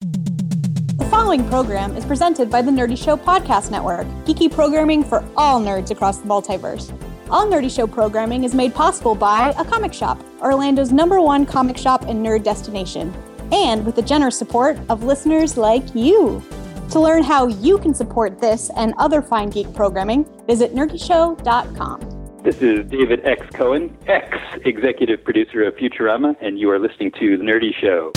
The following program is presented by the Nerdy Show Podcast Network, geeky programming for all nerds across the multiverse. All Nerdy Show programming is made possible by A Comic Shop, Orlando's #1 comic shop and nerd destination, and with the generous support of listeners like you. To learn how you can support this and other fine geek programming, visit nerdyshow.com. This is David X. Cohen, ex-executive producer of Futurama, and you are listening to The Nerdy Show.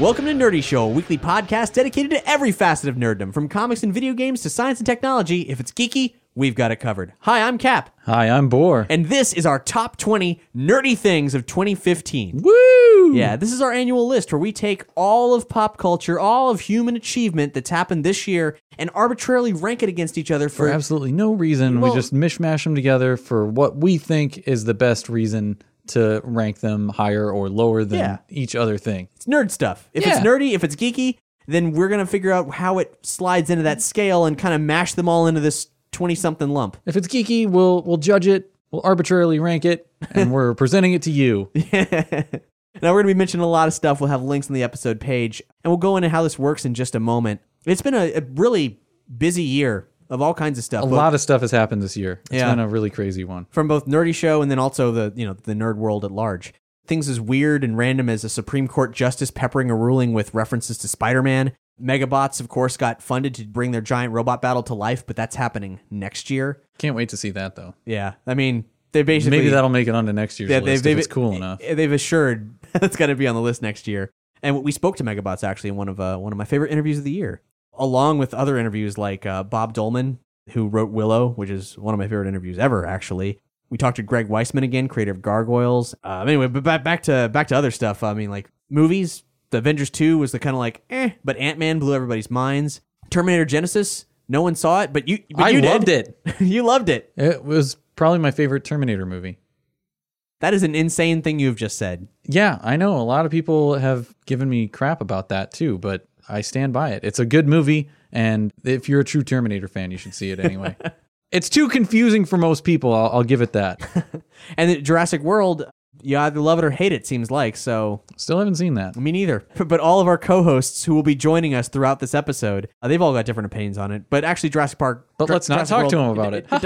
Welcome to Nerdy Show, a weekly podcast dedicated to every facet of nerddom, from comics and video games to science and technology. If it's geeky, we've got it covered. Hi, I'm Cap. Hi, I'm Boar. And this is our top 20 nerdy things of 2015. Woo! Yeah, this is our annual list where we take all of pop culture, all of human achievement that's happened this year, and arbitrarily rank it against each other for absolutely no reason. Well, we just mishmash them together for what we think is the best reason to rank them higher or lower than each other thing. It's nerd stuff. If it's nerdy, if it's geeky, then we're going to figure out how it slides into that scale and kind of mash them all into this 20-something lump. If it's geeky, we'll judge it, we'll arbitrarily rank it, and we're presenting it to you. Yeah. Now, we're going to be mentioning a lot of stuff. We'll have links on the episode page, and we'll go into how this works in just a moment. It's been a really busy year of all kinds of stuff. A lot of stuff has happened this year. It's been a really crazy one. From both Nerdy Show and then also the nerd world at large. Things as weird and random as a Supreme Court justice peppering a ruling with references to Spider-Man. Megabots, of course, got funded to bring their giant robot battle to life, but that's happening next year. Can't wait to see that, though. Yeah. I mean, they basically... Maybe that'll make it onto next year's list if it's cool enough. They've assured that's got to be on the list next year. And we spoke to Megabots, actually, in one of my favorite interviews of the year, along with other interviews like Bob Dolman, who wrote Willow, which is one of my favorite interviews ever, actually. We talked to Greg Weissman again, creator of Gargoyles. Anyway, but back to other stuff. I mean, like movies... The Avengers 2 was the kind of but Ant-Man blew everybody's minds. Terminator Genisys, no one saw it, but you did. I loved it. You loved it. It was probably my favorite Terminator movie. That is an insane thing you've just said. Yeah, I know. A lot of people have given me crap about that too, but I stand by it. It's a good movie, and if you're a true Terminator fan, you should see it anyway. It's too confusing for most people, I'll give it that. And the Jurassic World... You either love it or hate it, seems like, so... Still haven't seen that. Me neither. But all of our co-hosts who will be joining us throughout this episode, they've all got different opinions on it. But actually, Jurassic Park... But let's not talk to them about it. It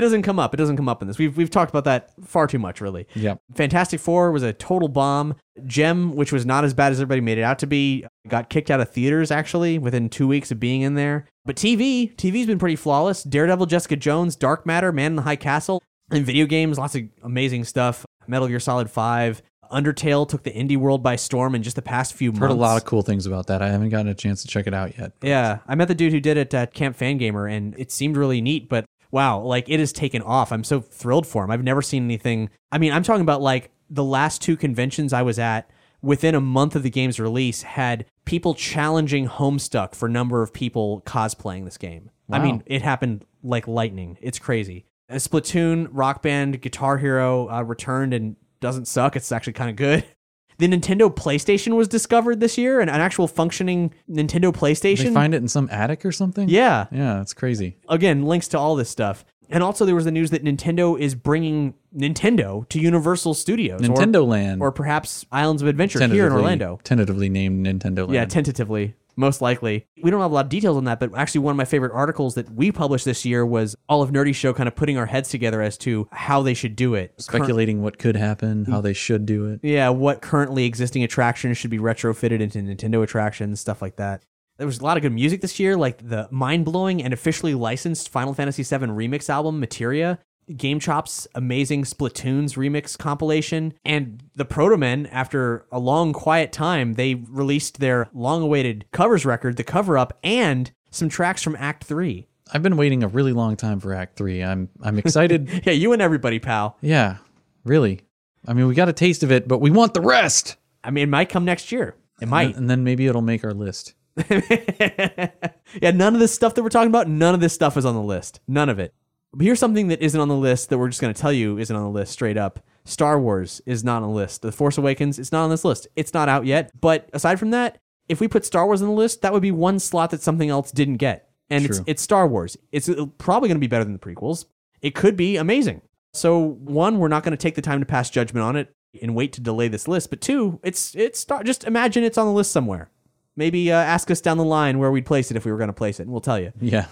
doesn't come up. It doesn't come up in this. We've talked about that far too much, really. Yep. Fantastic Four was a total bomb. Gem, which was not as bad as everybody made it out to be, got kicked out of theaters, actually, within 2 weeks of being in there. But TV's been pretty flawless. Daredevil, Jessica Jones, Dark Matter, Man in the High Castle. And video games, lots of amazing stuff. Metal Gear Solid 5, Undertale took the indie world by storm in just the past few months. Heard a lot of cool things about that. I haven't gotten a chance to check it out yet. But. Yeah, I met the dude who did it at Camp Fangamer, and it seemed really neat, but wow, it has taken off. I'm so thrilled for him. I've never seen anything. I mean, I'm talking about the last two conventions I was at, within a month of the game's release, had people challenging Homestuck for number of people cosplaying this game. Wow. I mean, it happened like lightning. It's crazy. Splatoon, Rock Band, Guitar Hero returned and doesn't suck. It's actually kind of good. The Nintendo PlayStation was discovered this year, an actual functioning Nintendo PlayStation. They find it in some attic or something? Yeah. Yeah, it's crazy. Again, links to all this stuff. And also there was the news that Nintendo is bringing Nintendo to Universal Studios. Nintendo Land. Or perhaps Islands of Adventure here in Orlando. Tentatively named Nintendo Land. Yeah, tentatively. Most likely. We don't have a lot of details on that, but actually one of my favorite articles that we published this year was all of Nerdy Show kind of putting our heads together as to how they should do it. Speculating what could happen, how they should do it. Yeah, what currently existing attractions should be retrofitted into Nintendo attractions, stuff like that. There was a lot of good music this year, like the mind-blowing and officially licensed Final Fantasy VII Remix album, Materia. Game Chop's amazing Splatoon's remix compilation, and the Proto-Men, after a long quiet time, they released their long-awaited covers record, The Cover Up, and some tracks from Act 3. I've been waiting a really long time for Act 3. I'm excited. Yeah, you and everybody, pal. Yeah, really. I mean, we got a taste of it, but we want the rest. I mean, it might come next year. It might. And then maybe it'll make our list. Yeah, none of this stuff that we're talking about, none of this stuff is on the list. None of it. But here's something that isn't on the list that we're just going to tell you isn't on the list straight up. Star Wars is not on the list. The Force Awakens, it's not on this list. It's not out yet. But aside from that, if we put Star Wars on the list, that would be one slot that something else didn't get. And it's Star Wars. It's probably going to be better than the prequels. It could be amazing. So one, we're not going to take the time to pass judgment on it and wait to delay this list. But two, just imagine it's on the list somewhere. Maybe ask us down the line where we'd place it if we were going to place it, and we'll tell you. Yeah.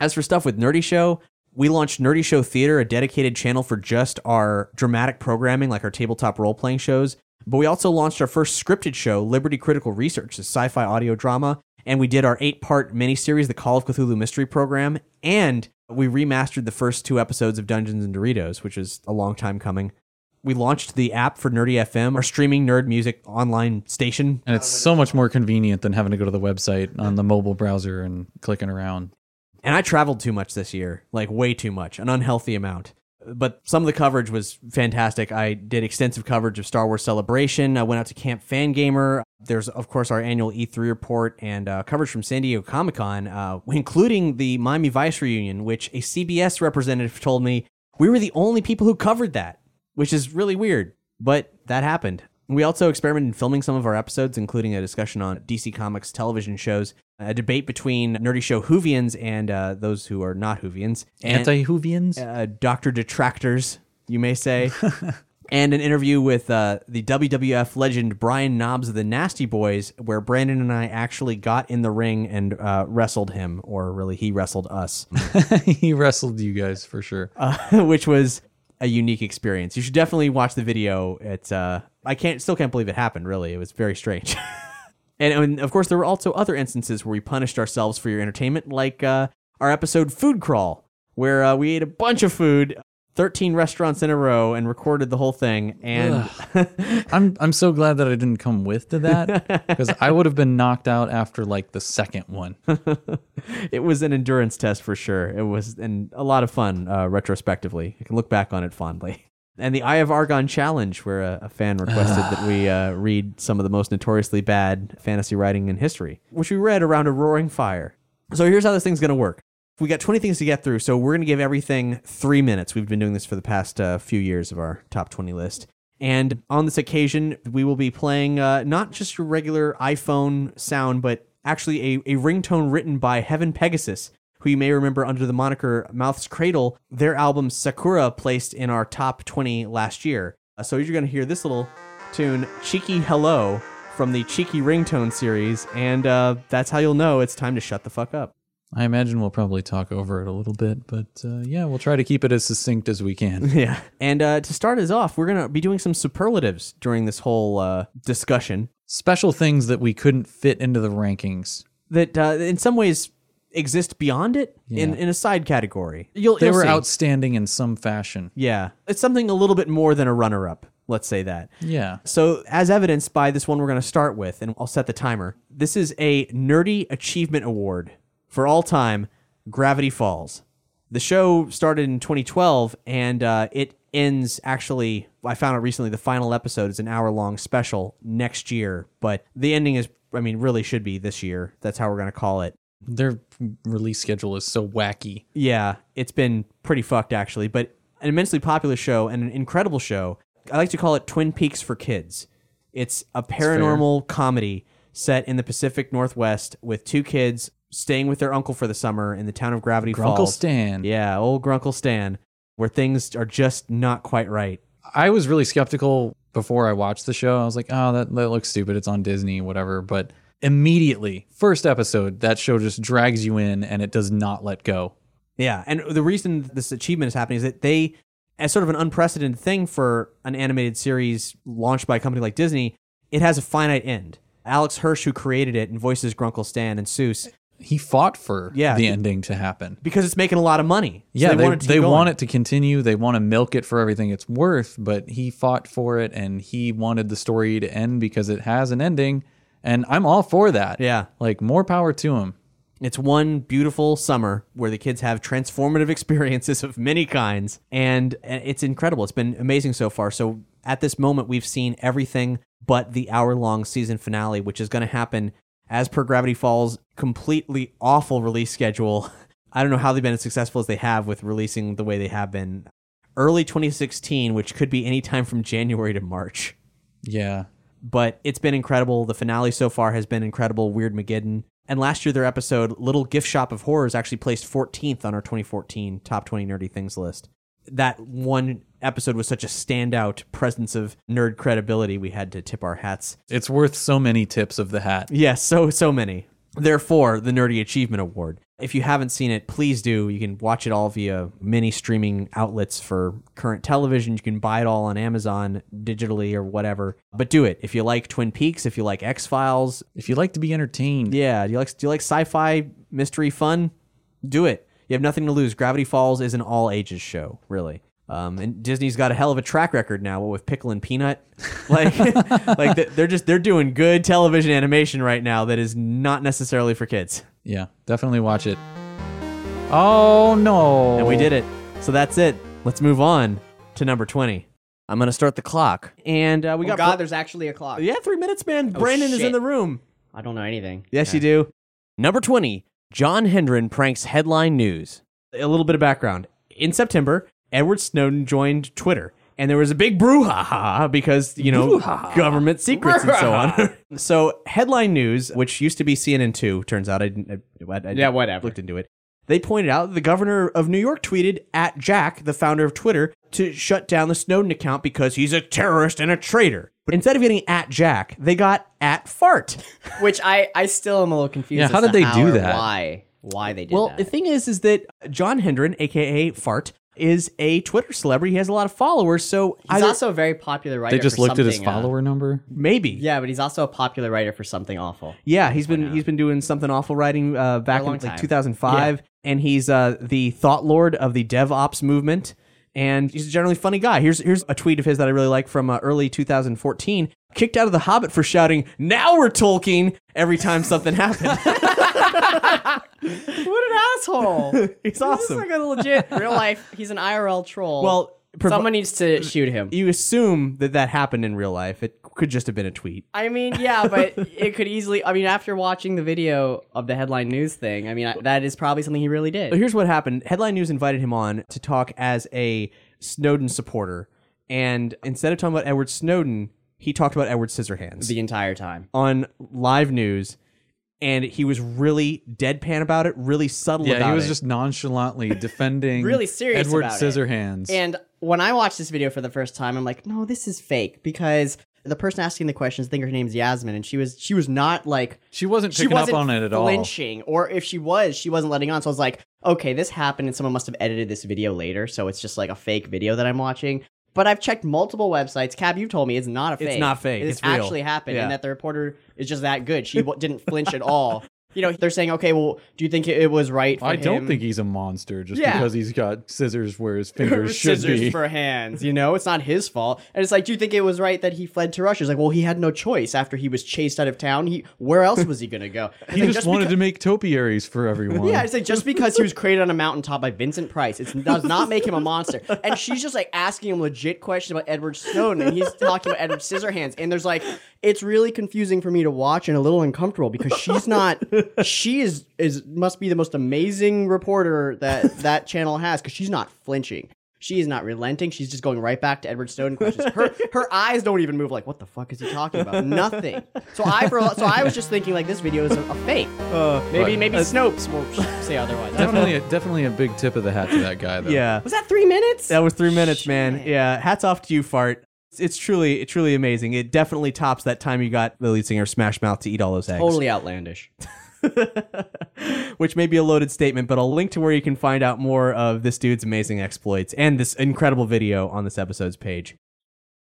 As for stuff with Nerdy Show, we launched Nerdy Show Theater, a dedicated channel for just our dramatic programming, like our tabletop role-playing shows. But we also launched our first scripted show, Liberty Critical Research, a sci-fi audio drama. And we did our 8-part miniseries, The Call of Cthulhu Mystery Program. And we remastered the first 2 episodes of Dungeons and Doritos, which is a long time coming. We launched the app for Nerdy FM, our streaming nerd music online station. And it's so much more convenient than having to go to the website on the mobile browser and clicking around. And I traveled too much this year, like way too much, an unhealthy amount. But some of the coverage was fantastic. I did extensive coverage of Star Wars Celebration. I went out to Camp Fangamer. There's, of course, our annual E3 report and coverage from San Diego Comic-Con, including the Miami Vice reunion, which a CBS representative told me we were the only people who covered that, which is really weird, but that happened. We also experimented in filming some of our episodes, including a discussion on DC Comics television shows, a debate between Nerdy Show Huvians and those who are not Huvians. Anti-Huvians? Dr. Detractors, you may say. And an interview with the WWF legend Brian Knobbs of the Nasty Boys, where Brandon and I actually got in the ring and wrestled him, or really he wrestled us. He wrestled you guys, for sure. Which was a unique experience. You should definitely watch the video. It's I still can't believe it happened, really. It was very strange. And of course there were also other instances where we punished ourselves for your entertainment, like our episode Food Crawl, where we ate a bunch of food, 13 restaurants in a row, and recorded the whole thing. And I'm so glad that I didn't come with to that, because I would have been knocked out after like the second one. It was an endurance test for sure. It was a lot of fun retrospectively. I can look back on it fondly. And the Eye of Argon challenge, where a fan requested that we read some of the most notoriously bad fantasy writing in history, which we read around a roaring fire. So here's how this thing's going to work. We got 20 things to get through, so we're going to give everything 3 minutes. We've been doing this for the past few years of our top 20 list. And on this occasion, we will be playing not just your regular iPhone sound, but actually a ringtone written by Heaven Pegasus, who you may remember under the moniker Mouth's Cradle. Their album Sakura placed in our top 20 last year. So you're going to hear this little tune, Cheeky Hello, from the Cheeky Ringtone series. And that's how you'll know it's time to shut the fuck up. I imagine we'll probably talk over it a little bit, but yeah, we'll try to keep it as succinct as we can. Yeah. And to start us off, we're going to be doing some superlatives during this whole discussion. Special things that we couldn't fit into the rankings. That in some ways exist beyond it, yeah, in a side category. They were outstanding in some fashion. Yeah. It's something a little bit more than a runner-up. Let's say that. Yeah. So as evidenced by this one we're going to start with, and I'll set the timer. This is a Nerdy Achievement Award for all time, Gravity Falls. The show started in 2012, and it ends, actually, I found out recently, the final episode is an hour-long special next year, but the ending is, I mean, really should be this year. That's how we're going to call it. Their release schedule is so wacky. Yeah, it's been pretty fucked, actually, but an immensely popular show and an incredible show. I like to call it Twin Peaks for kids. It's a paranormal comedy set in the Pacific Northwest with 2 kids staying with their uncle for the summer in the town of Gravity Falls. Grunkle Stan. Yeah, old Grunkle Stan, where things are just not quite right. I was really skeptical before I watched the show. I was like, oh, that looks stupid. It's on Disney, whatever, but immediately, first episode, that show just drags you in and it does not let go. Yeah, and the reason this achievement is happening is that they, as sort of an unprecedented thing for an animated series launched by a company like Disney, it has a finite end. Alex Hirsch, who created it and voices Grunkle Stan and Seuss, he fought for the ending to happen because it's making a lot of money. So they want it to continue. They want to milk it for everything it's worth, but he fought for it and he wanted the story to end because it has an ending, and I'm all for that. Yeah. Like, more power to him. It's one beautiful summer where the kids have transformative experiences of many kinds, and it's incredible. It's been amazing so far. So at this moment, we've seen everything but the hour-long season finale, which is going to happen as per Gravity Falls' completely awful release schedule. I don't know how they've been as successful as they have with releasing the way they have been. Early 2016, which could be any time from January to March. Yeah. But it's been incredible. The finale so far has been incredible. Weird Mageddon. And last year, their episode, Little Gift Shop of Horrors, actually placed 14th on our 2014 Top 20 Nerdy Things list. That one episode was such a standout presence of nerd credibility, we had to tip our hats. It's worth so many tips of the hat. Yes, yeah, so many. Therefore, the Nerdy Achievement Award. If you haven't seen it, please do. You can watch it all via many streaming outlets for current television. You can buy it all on Amazon digitally or whatever. But do it. If you like Twin Peaks, if you like X-Files. If you like to be entertained. Yeah. Do you like sci-fi, mystery, fun? Do it. You have nothing to lose. Gravity Falls is an all-ages show, really. And Disney's got a hell of a track record now with Pickle and Peanut. They're doing good television animation right now that is not necessarily for kids. Yeah, definitely watch it. Oh, no. And we did it. So that's it. Let's move on to number 20. I'm going to start the clock. And we got... Oh, God, there's actually a clock. Yeah, 3 minutes, man. Oh, Brandon shit. Is in the room. I don't know anything. Yes, okay. You do. Number 20, John Hendren pranks headline news. A little bit of background. In September, Edward Snowden joined Twitter. And there was a big brouhaha because, you know, government secrets and so on. So Headline News, which used to be CNN 2, turns out I looked into it. They pointed out that the governor of New York tweeted at Jack, the founder of Twitter, to shut down the Snowden account because he's a terrorist and a traitor. But instead of getting at Jack, they got at Fart. Which I still am a little confused. Yeah, how did they do that? Why they did that? Well, the thing is that John Hendren, a.k.a. Fart, is a Twitter celebrity. He has a lot of followers, so he's also a very popular writer. They just looked at his follower number, maybe. Yeah, but he's also a popular writer for something awful. Yeah, he's been doing something awful writing back in like 2005, and he's the thought lord of the DevOps movement, and he's a generally funny guy. Here's a tweet of his that I really like from early 2014. Kicked out of The Hobbit for shouting, "Now we're Tolkien," every time something happened. What an asshole. He's awesome. This is like a legit real life. He's an IRL troll. Well, someone needs to shoot him. You assume that happened in real life. It could just have been a tweet. I mean, yeah, but it could easily. I mean, after watching the video of the Headline News thing, I mean, that is probably something he really did. But here's what happened. Headline News invited him on to talk as a Snowden supporter. And instead of talking about Edward Snowden, he talked about Edward Scissorhands the entire time on live news, and he was really deadpan about it, really subtle about it. Yeah, he was just nonchalantly defending really serious Edward about Scissorhands. It. And when I watched this video for the first time, I'm like, no, this is fake, because the person asking the questions, I think her name's Yasmin, and she was not like... She wasn't picking up on it at all. She wasn't flinching, or if she was, she wasn't letting on. So I was like, okay, this happened, and someone must have edited this video later, so it's just like a fake video that I'm watching. But I've checked multiple websites. Cab, you've told me it's not a fake. It's not fake. It's real. It actually happened, and that the reporter is just that good. She didn't flinch at all. You know, they're saying, okay, well, do you think it was right for him? I don't think he's a monster just because he's got scissors where his fingers should be. Scissors for hands, you know? It's not his fault. And it's like, do you think it was right that he fled to Russia? It's like, well, he had no choice after he was chased out of town. Where else was he going to go? He just wanted to make topiaries for everyone. Yeah, it's like, just because he was created on a mountaintop by Vincent Price, it does not make him a monster. And she's just, like, asking him legit questions about Edward Snowden, and he's talking about Edward Scissorhands. And there's, like, it's really confusing for me to watch and a little uncomfortable because she's not... She is must be the most amazing reporter that channel has, because she's not flinching. She is not relenting. She's just going right back to Edward Snowden questions. Her eyes don't even move. Like, what the fuck is he talking about? Nothing. So I was just thinking, like, this video is a fake. Maybe Snopes will say otherwise. Definitely a big tip of the hat to that guy, though. Yeah. Was that 3 minutes? That was 3 minutes, man. Yeah. Hats off to you, Fart. It's truly amazing. It definitely tops that time you got the lead singer of Smash Mouth to eat all those eggs. Totally outlandish. Which may be a loaded statement, but I'll link to where you can find out more of this dude's amazing exploits and this incredible video on this episode's page.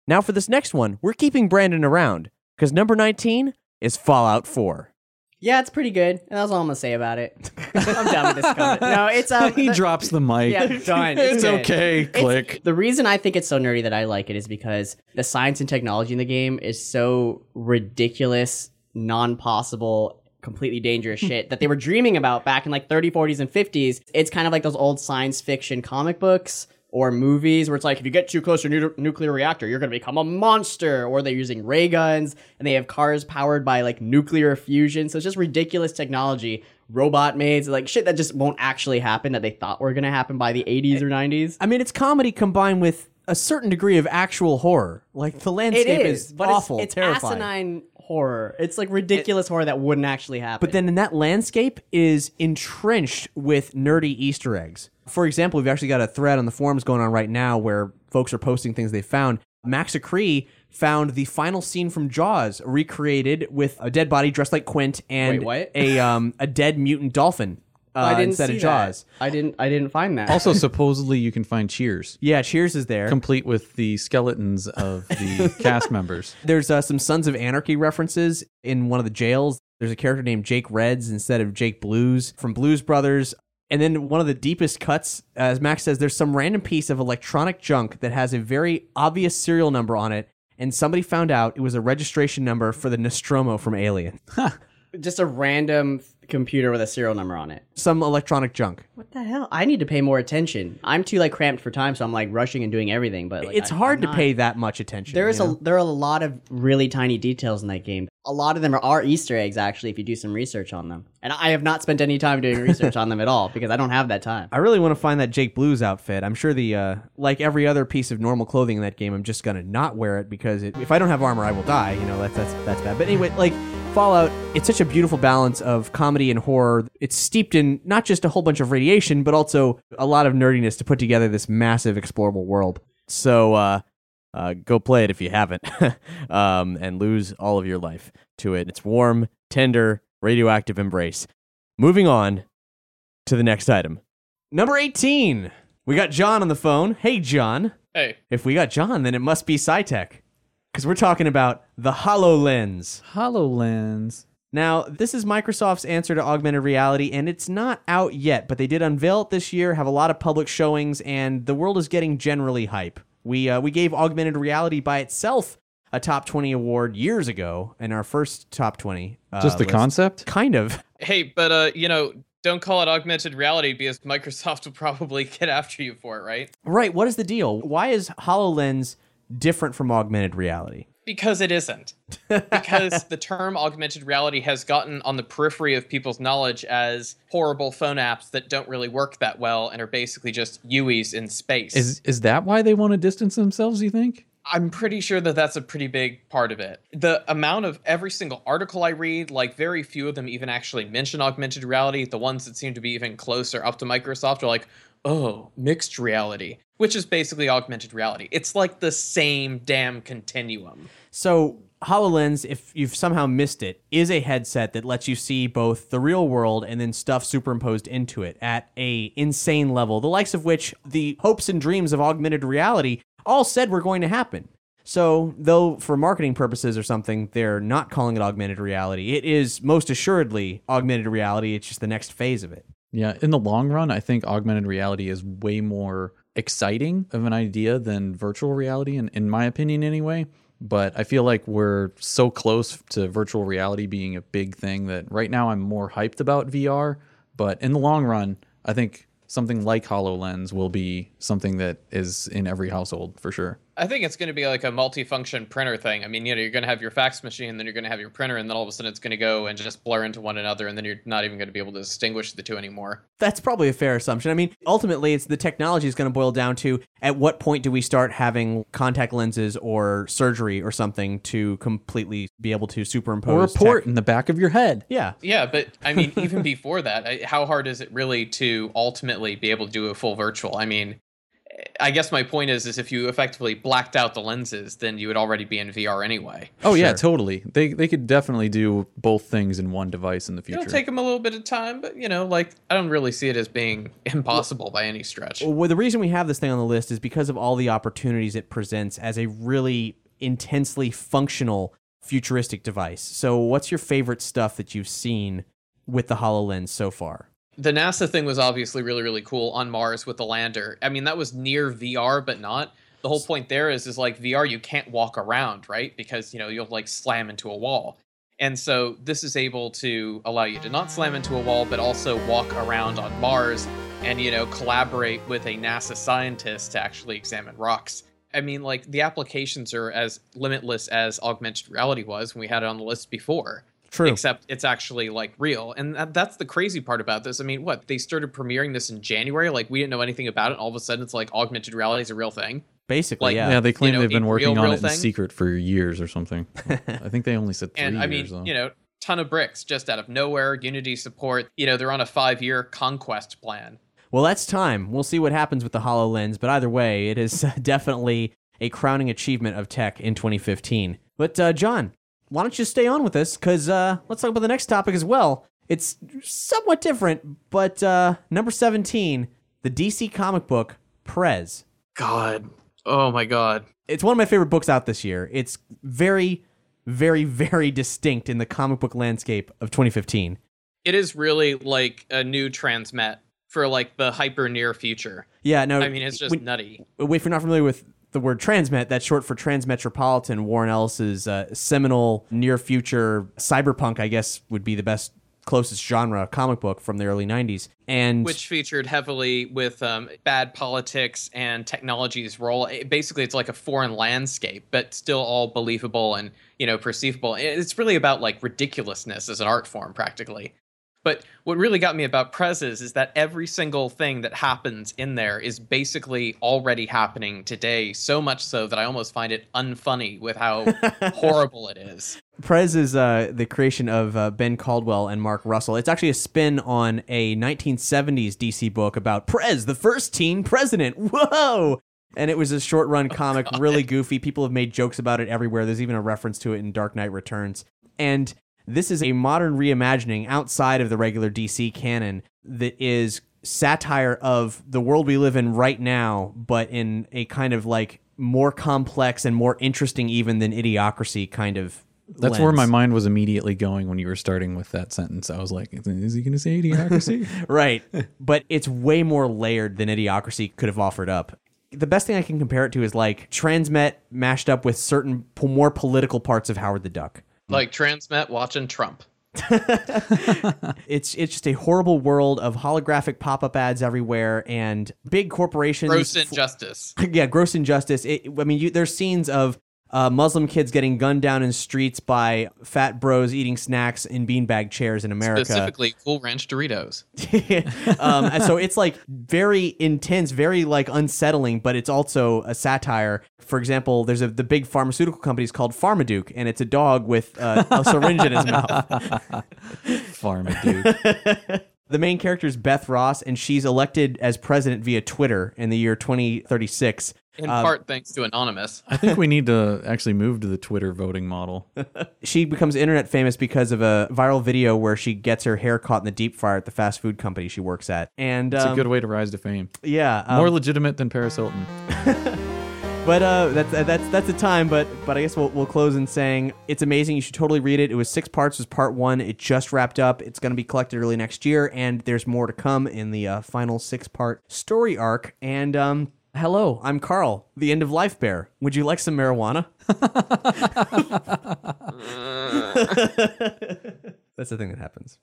Now for this next one, we're keeping Brandon around, because number 19 is Fallout 4. Yeah, it's pretty good. That's all I'm gonna say about it. I'm done with this comment. No, it's he drops the mic. Yeah, done. It's okay. Click. The reason I think it's so nerdy that I like it is because the science and technology in the game is so ridiculous, non-possible, completely dangerous shit that they were dreaming about back in like 30s, 40s, and 50s. It's kind of like those old science fiction comic books or movies where it's like, if you get too close to a nuclear reactor, you're going to become a monster. Or they're using ray guns, and they have cars powered by, like, nuclear fusion. So it's just ridiculous technology. Robot maids, like, shit that just won't actually happen that they thought were going to happen by the 80s or 90s. I mean, it's comedy combined with a certain degree of actual horror. Like, the landscape is awful, it's terrifying. Asinine horror. It's like ridiculous horror that wouldn't actually happen. But then in that landscape is entrenched with nerdy Easter eggs. For example, we've actually got a thread on the forums going on right now where folks are posting things they found. Max Acree found the final scene from Jaws recreated with a dead body dressed like Quint and a dead mutant dolphin instead of Jaws. That. I didn't find that. Also, supposedly you can find Cheers. Yeah, Cheers is there, complete with the skeletons of the cast members. There's some Sons of Anarchy references in one of the jails. There's a character named Jake Reds instead of Jake Blues from Blues Brothers. And then one of the deepest cuts, as Max says, there's some random piece of electronic junk that has a very obvious serial number on it, and somebody found out it was a registration number for the Nostromo from Alien. Huh. Just a random computer with a serial number on it. Some electronic junk. What the hell? I need to pay more attention. I'm too cramped for time, so I'm rushing and doing everything. But it's hard to pay that much attention. There are a lot of really tiny details in that game. A lot of them are Easter eggs, actually, if you do some research on them. And I have not spent any time doing research on them at all because I don't have that time. I really want to find that Jake Blues outfit. I'm sure like every other piece of normal clothing in that game, I'm just gonna not wear it because if I don't have armor, I will die. You know, that's bad. But anyway, Fallout, it's such a beautiful balance of comedy and horror. It's steeped in not just a whole bunch of radiation, but also a lot of nerdiness to put together this massive explorable world. So go play it if you haven't, and lose all of your life to it. It's warm, tender, radioactive embrace. Moving on to the next item. Number 18. We got John on the phone. Hey, John. Hey. If we got John, then it must be SciTech, because we're talking about the HoloLens. HoloLens. Now, this is Microsoft's answer to augmented reality, and it's not out yet, but they did unveil it this year, have a lot of public showings, and the world is getting generally hype. We gave augmented reality by itself a top 20 award years ago in our first top 20. Just the list. Concept? Kind of. Hey, but, don't call it augmented reality because Microsoft will probably get after you for it, right? Right. What is the deal? Why is HoloLens different from augmented reality? Because it isn't. Because the term augmented reality has gotten on the periphery of people's knowledge as horrible phone apps that don't really work that well and are basically just UIs in space. Is that why they want to distance themselves, you think? I'm pretty sure that that's a pretty big part of it. The amount of every single article I read, very few of them even actually mention augmented reality. The ones that seem to be even closer up to Microsoft are mixed reality, which is basically augmented reality. It's the same damn continuum. So HoloLens, if you've somehow missed it, is a headset that lets you see both the real world and then stuff superimposed into it at a insane level, the likes of which the hopes and dreams of augmented reality all said were going to happen. So, though for marketing purposes or something, they're not calling it augmented reality. It is most assuredly augmented reality. It's just the next phase of it. Yeah, in the long run, I think augmented reality is way more exciting of an idea than virtual reality, in my opinion anyway. But I feel like we're so close to virtual reality being a big thing that right now I'm more hyped about VR. But in the long run, I think something like HoloLens will be something that is in every household for sure. I think it's going to be a multifunction printer thing. I mean, you're going to have your fax machine, and then you're going to have your printer, and then all of a sudden it's going to go and just blur into one another, and then you're not even going to be able to distinguish the two anymore. That's probably a fair assumption. I mean, ultimately, it's the technology is going to boil down to at what point do we start having contact lenses or surgery or something to completely be able to superimpose or a port in the back of your head. Yeah. Yeah, but I mean, even before that, how hard is it really to ultimately be able to do a full virtual? I mean, I guess my point is if you effectively blacked out the lenses, then you would already be in VR anyway. Oh, sure. Yeah, totally. They could definitely do both things in one device in the future. It'll take them a little bit of time, but, I don't really see it as being impossible by any stretch. Well, the reason we have this thing on the list is because of all the opportunities it presents as a really intensely functional futuristic device. So what's your favorite stuff that you've seen with the HoloLens so far? The NASA thing was obviously really, really cool on Mars with the lander. I mean, that was near VR, but not. The whole point there is like VR, you can't walk around, right? Because, you know, you'll like slam into a wall. And so this is able to allow you to not slam into a wall, but also walk around on Mars and, you know, collaborate with a NASA scientist to actually examine rocks. I mean, like, the applications are as limitless as augmented reality was when we had it on the list before. True. Except it's actually like real. And that's the crazy part about this. I mean, what? They started premiering this in January. Like, we didn't know anything about it. All of a sudden, it's like augmented reality is a real thing. Basically, like, yeah. Yeah, they claim they've been working on it in secret for years or something. I think they only said 3 years. And I mean, though. You know, ton of bricks just out of nowhere, Unity support. You know, they're on a 5-year conquest plan. Well, that's time. We'll see what happens with the HoloLens. But either way, it is definitely a crowning achievement of tech in 2015. But John, why don't you stay on with us? Because let's talk about the next topic as well. It's somewhat different, but number 17, the DC comic book, Prez. God. Oh, my God. It's one of my favorite books out this year. It's very, very, very distinct in the comic book landscape of 2015. It is really like a new Transmet for like the hyper near future. Yeah, no. I mean, it's just nutty. If you're not familiar with the word Transmet, that's short for Transmetropolitan, Warren Ellis's seminal near future cyberpunk, I guess, would be the best closest genre comic book from the early 90s, and which featured heavily with bad politics and technology's role. Basically, it's like a foreign landscape, but still all believable and, you know, perceivable. It's really about like ridiculousness as an art form, practically. But what really got me about Prez is that every single thing that happens in there is basically already happening today, so much so that I almost find it unfunny with how horrible it is. Prez is the creation of Ben Caldwell and Mark Russell. It's actually a spin on a 1970s DC book about Prez, the first teen president. Whoa! And it was a short-run comic, really goofy. People have made jokes about it everywhere. There's even a reference to it in Dark Knight Returns. And this is a modern reimagining outside of the regular DC canon that is satire of the world we live in right now, but in a kind of like more complex and more interesting even than Idiocracy kind of That's lens. Where my mind was immediately going when you were starting with that sentence. I was like, is he going to say Idiocracy? Right. But it's way more layered than Idiocracy could have offered up. The best thing I can compare it to is like Transmet mashed up with certain more political parts of Howard the Duck. Like Transmet watching Trump. It's just a horrible world of holographic pop-up ads everywhere and big corporations. Gross injustice. Yeah, gross injustice. There's scenes of Muslim kids getting gunned down in streets by fat bros eating snacks in beanbag chairs in America. Specifically, Cool Ranch Doritos. So it's like very intense, very like unsettling, but it's also a satire. For example, there's the big pharmaceutical company is called Pharmaduke, and it's a dog with a syringe in his mouth. Pharmaduke. The main character is Beth Ross, and she's elected as president via Twitter in the year 2036. In part thanks to Anonymous. I think we need to actually move to the Twitter voting model. She becomes internet famous because of a viral video where she gets her hair caught in the deep fryer at the fast food company she works at. And it's a good way to rise to fame. Yeah. More legitimate than Paris Hilton. But that's the time, but I guess we'll close in saying it's amazing. You should totally read it. It was 6 parts. It was part 1. It just wrapped up. It's going to be collected early next year, and there's more to come in the final 6-part story arc. And hello, I'm Carl, the end of life bear. Would you like some marijuana? That's the thing that happens.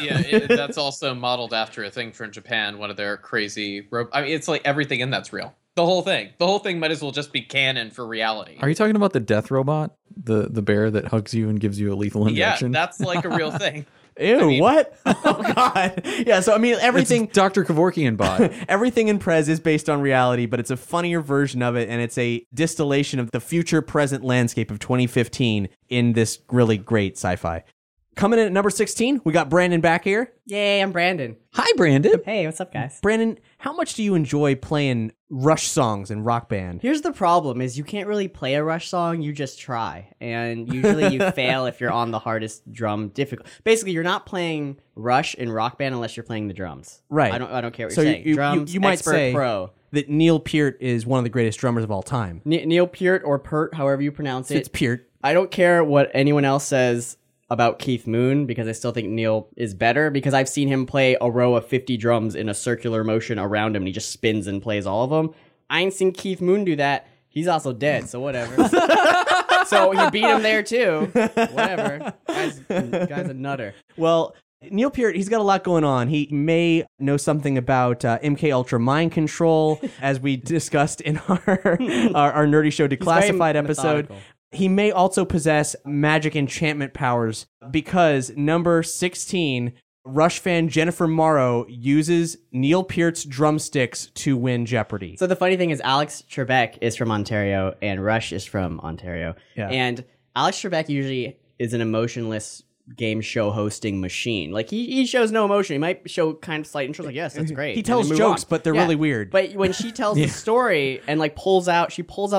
Yeah, that's also modeled after a thing from Japan, one of their crazy it's like everything in that's real. The whole thing. The whole thing might as well just be canon for reality. Are you talking about the death robot? The bear that hugs you and gives you a lethal injection? Yeah, that's like a real thing. Ew, what? Oh, God. Yeah, so, I mean, everything... It's Dr. Kevorkian bot. Everything in Prez is based on reality, but it's a funnier version of it, and it's a distillation of the future-present landscape of 2015 in this really great sci-fi. Coming in at number 16, we got Brandon back here. Yay, I'm Brandon. Hi, Brandon. Hey, what's up, guys? Brandon, how much do you enjoy playing Rush songs in Rock Band? Here's the problem, is you can't really play a Rush song, you just try. And usually you fail if you're on the hardest drum difficulty. Basically, you're not playing Rush in Rock Band unless you're playing the drums. Right. I don't care what you're saying. Drums, you might expert say pro. That Neil Peart is one of the greatest drummers of all time. Neil Peart or Pert, however you pronounce it. It's Peart. I don't care what anyone else says about Keith Moon, because I still think Neil is better, because I've seen him play a row of 50 drums in a circular motion around him, and he just spins and plays all of them. I ain't seen Keith Moon do that. He's also dead, so whatever. So he beat him there, too. Whatever. Guy's a nutter. Well, Neil Peart, he's got a lot going on. He may know something about MKUltra mind control, as we discussed in our Nerdy Show Declassified episode. Methodical. He may also possess magic enchantment powers, because number 16, Rush fan Jennifer Morrow uses Neil Peart's drumsticks to win Jeopardy. So the funny thing is, Alex Trebek is from Ontario and Rush is from Ontario. Yeah. And Alex Trebek usually is an emotionless game show hosting machine. Like, he shows no emotion. He might show kind of slight interest, like, yes, that's great. He tells jokes, but they're really weird. But when she tells the story and like pulls out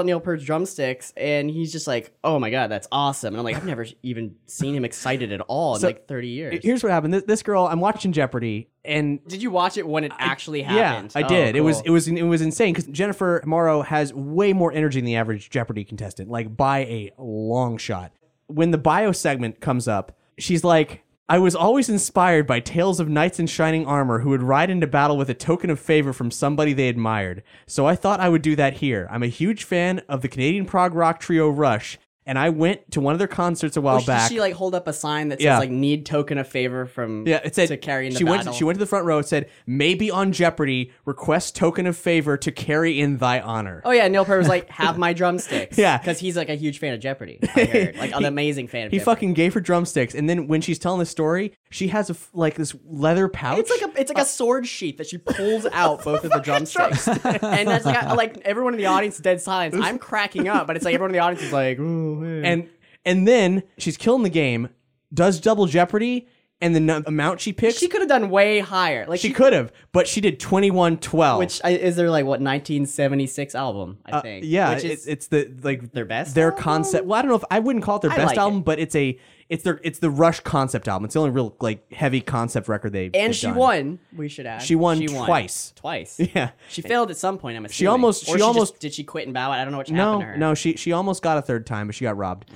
Neil Peart's drumsticks, and he's just like, oh my god, that's awesome. And I'm like, I've never even seen him excited at all in like 30 years. Here's what happened. This girl, I'm watching Jeopardy. And did you watch it when it actually happened? Yeah, I did. Cool. It was insane, because Jennifer Morrow has way more energy than the average Jeopardy contestant, like by a long shot. When the bio segment comes up, she's like, I was always inspired by tales of knights in shining armor who would ride into battle with a token of favor from somebody they admired. So I thought I would do that here. I'm a huge fan of the Canadian prog rock trio Rush, and I went to one of their concerts a while back. Did she like hold up a sign that says like need token of favor from it said, to carry in the battle? She went to the front row. It said, maybe on Jeopardy, request token of favor to carry in thy honor. Oh yeah, Neil Peart was like, have my drumsticks. Yeah. Because he's like a huge fan of Jeopardy. I heard. Like an amazing fan of Jeopardy. He fucking gave her drumsticks, and then when she's telling the story, she has like this leather pouch. It's like a sword sheath that she pulls out both of the drumsticks. And that's like everyone in the audience is dead silence. I'm cracking up, but it's like everyone in the audience is like, ooh. And then she's killing the game, does double Jeopardy, and the amount she picks, she could have done way higher. Like she could have, but she did 2112, which is their like what 1976 album, I think. Yeah, which is it's the like their best, their album? Concept. Well, I don't know if I wouldn't call it their best album, but it's the Rush concept album. It's the only real like heavy concept record they've done. And she won. We should add she won twice. Twice. Yeah, she failed at some point. I'm assuming she almost did. She quit and bow out. I don't know what happened to her. No, she almost got a third time, but she got robbed.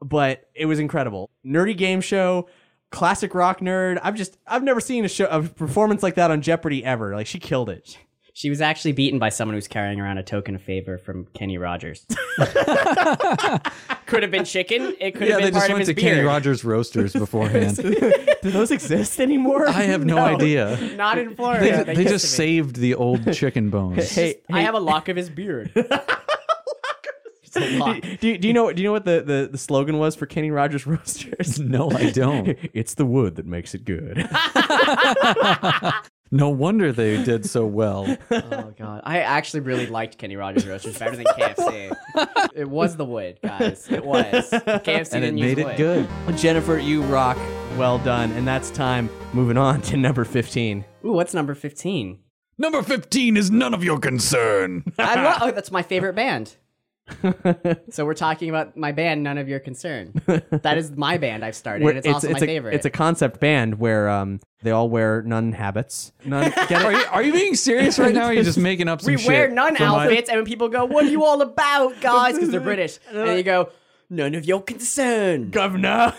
But it was incredible. Nerdy game show. Classic rock nerd. I've never seen a performance like that on Jeopardy ever. Like she killed it. She was actually beaten by someone who's carrying around a token of favor from Kenny Rogers. Could have been chicken. It could have been part of his beard. Yeah, they just went to Kenny Rogers roasters beforehand. Do those exist anymore? I have no idea. Not in Florida. They just saved the old chicken bones. Hey, I have a lock of his beard. Do you know what the slogan was for Kenny Rogers Roasters? No, I don't. It's the wood that makes it good. No wonder they did so well. Oh, God. I actually really liked Kenny Rogers Roasters better than KFC. It was the wood, guys. It was. KFC didn't use wood. And it made it good. Jennifer, you rock. Well done. And that's time. Moving on to number 15. Ooh, what's number 15? Number 15 is none of your concern. Oh, that's my favorite band. So we're talking about my band, None of Your Concern. That is my band I've started. It's also my favorite. It's a concept band where they all wear nun habits. Are you being serious right now? Or are you just making up some shit? We wear nun outfits, and when people go, what are you all about, guys? Because they're British. And you go, none of your concern. Governor.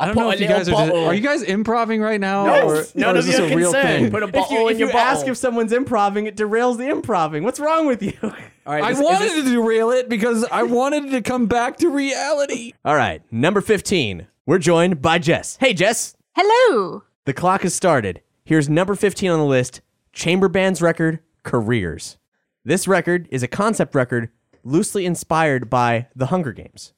I don't know if you guys are you guys improving right now? No, or is this a real thing? Put a bottle in your bottle. Ask if someone's improving, it derails the improving. What's wrong with you? All right, I wanted to derail it because I wanted to come back to reality. All right, number 15. We're joined by Jess. Hey, Jess. Hello. The clock has started. Here's number 15 on the list, Chamber Band's record, Careers. This record is a concept record loosely inspired by The Hunger Games.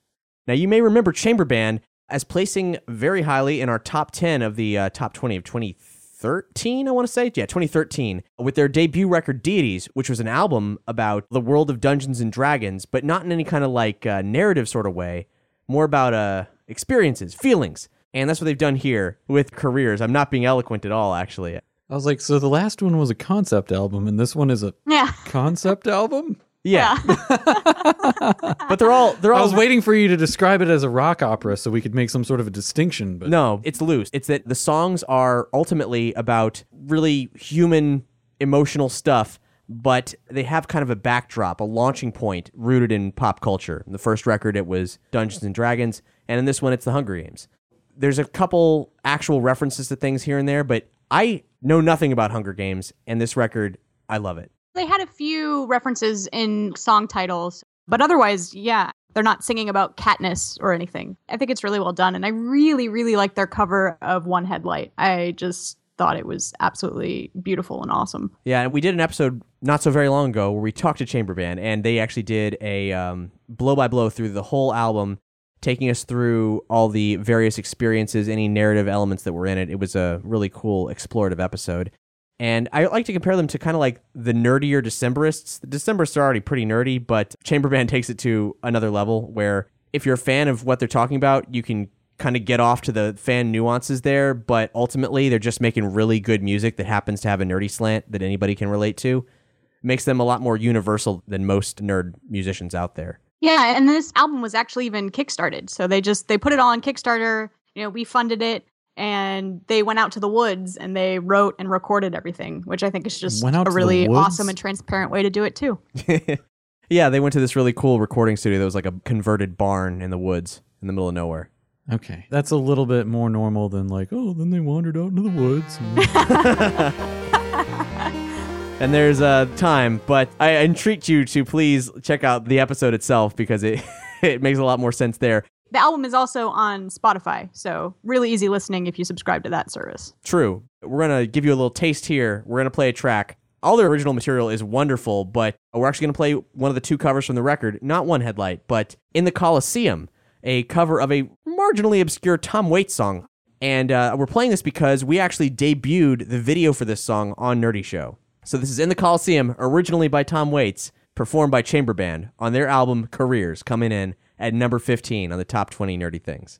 Now, you may remember Chamber Band as placing very highly in our top 10 of the top 20 of 2013, I want to say. Yeah, 2013, with their debut record Deities, which was an album about the world of Dungeons and Dragons, but not in any kind of like narrative sort of way, more about experiences, feelings. And that's what they've done here with Careers. I'm not being eloquent at all, actually. I was like, so the last one was a concept album, and this one is a concept album? Yeah. But they're all I was waiting for you to describe it as a rock opera so we could make some sort of a distinction, but no, it's loose. It's that the songs are ultimately about really human emotional stuff but they have kind of a backdrop, a launching point rooted in pop culture. In the first record, it was Dungeons and Dragons, and in this one, it's the Hunger Games. There's a couple actual references to things here and there, but I know nothing about Hunger Games, and this record, I love it. They had a few references in song titles, but otherwise, yeah, they're not singing about Katniss or anything. I think it's really well done, and I really, really like their cover of One Headlight. I just thought it was absolutely beautiful and awesome. Yeah, and we did an episode not so very long ago where we talked to Chamber Band, and they actually did a blow-by-blow through the whole album, taking us through all the various experiences, any narrative elements that were in it. It was a really cool explorative episode. And I like to compare them to kind of like the nerdier Decemberists. The Decemberists are already pretty nerdy, but Chamber Band takes it to another level where if you're a fan of what they're talking about, you can kind of get off to the fan nuances there, but ultimately they're just making really good music that happens to have a nerdy slant that anybody can relate to. It makes them a lot more universal than most nerd musicians out there. Yeah, and this album was actually even kickstarted. So they put it all on Kickstarter, we funded it. And they went out to the woods and they wrote and recorded everything, which I think is just a really awesome and transparent way to do it, too. Yeah, they went to this really cool recording studio that was like a converted barn in the woods in the middle of nowhere. Okay, that's a little bit more normal than like, oh, then they wandered out into the woods. And there's time, but I entreat you to please check out the episode itself because it makes a lot more sense there. The album is also on Spotify, so really easy listening if you subscribe to that service. True. We're going to give you a little taste here. We're going to play a track. All their original material is wonderful, but we're actually going to play one of the two covers from the record, not One Headlight, but In the Coliseum, a cover of a marginally obscure Tom Waits song. And we're playing this because we actually debuted the video for this song on Nerdy Show. So this is In the Coliseum, originally by Tom Waits, performed by Chamber Band on their album Careers, coming in at number 15 on the top 20 nerdy things.